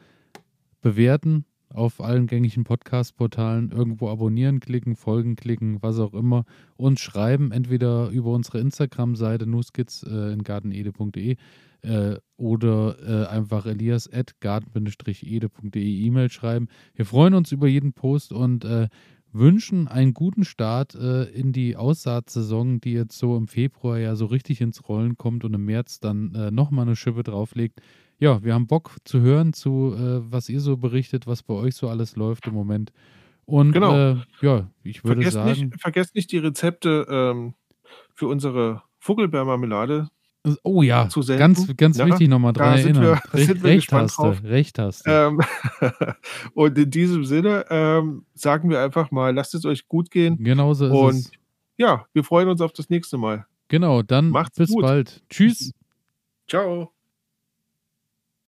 bewerten auf allen gängigen Podcast-Portalen, irgendwo abonnieren, klicken, folgen, klicken, was auch immer. Und schreiben entweder über unsere Instagram-Seite nuusgidds äh, in garten-ede.de Äh, oder äh, einfach elias at garten-ede.de E-Mail schreiben. Wir freuen uns über jeden Post und äh, wünschen einen guten Start äh, in die Aussaatsaison, die jetzt so im Februar ja so richtig ins Rollen kommt und im März dann äh, nochmal eine Schippe drauflegt. Ja, wir haben Bock zu hören, zu äh, was ihr so berichtet, was bei euch so alles läuft im Moment. Und genau. äh, ja, ich würde vergesst sagen... Nicht, vergesst nicht die Rezepte ähm, für unsere Vogelbeermarmelade. Oh ja, ganz, ganz ja, wichtig nochmal dran erinnern. Recht, recht hast du, recht hast du. Ähm, und in diesem Sinne ähm, sagen wir einfach mal, lasst es euch gut gehen. Genau so ist und, es. Und ja, wir freuen uns auf das nächste Mal. Genau, dann Macht's bis gut. bald. Tschüss. Ciao.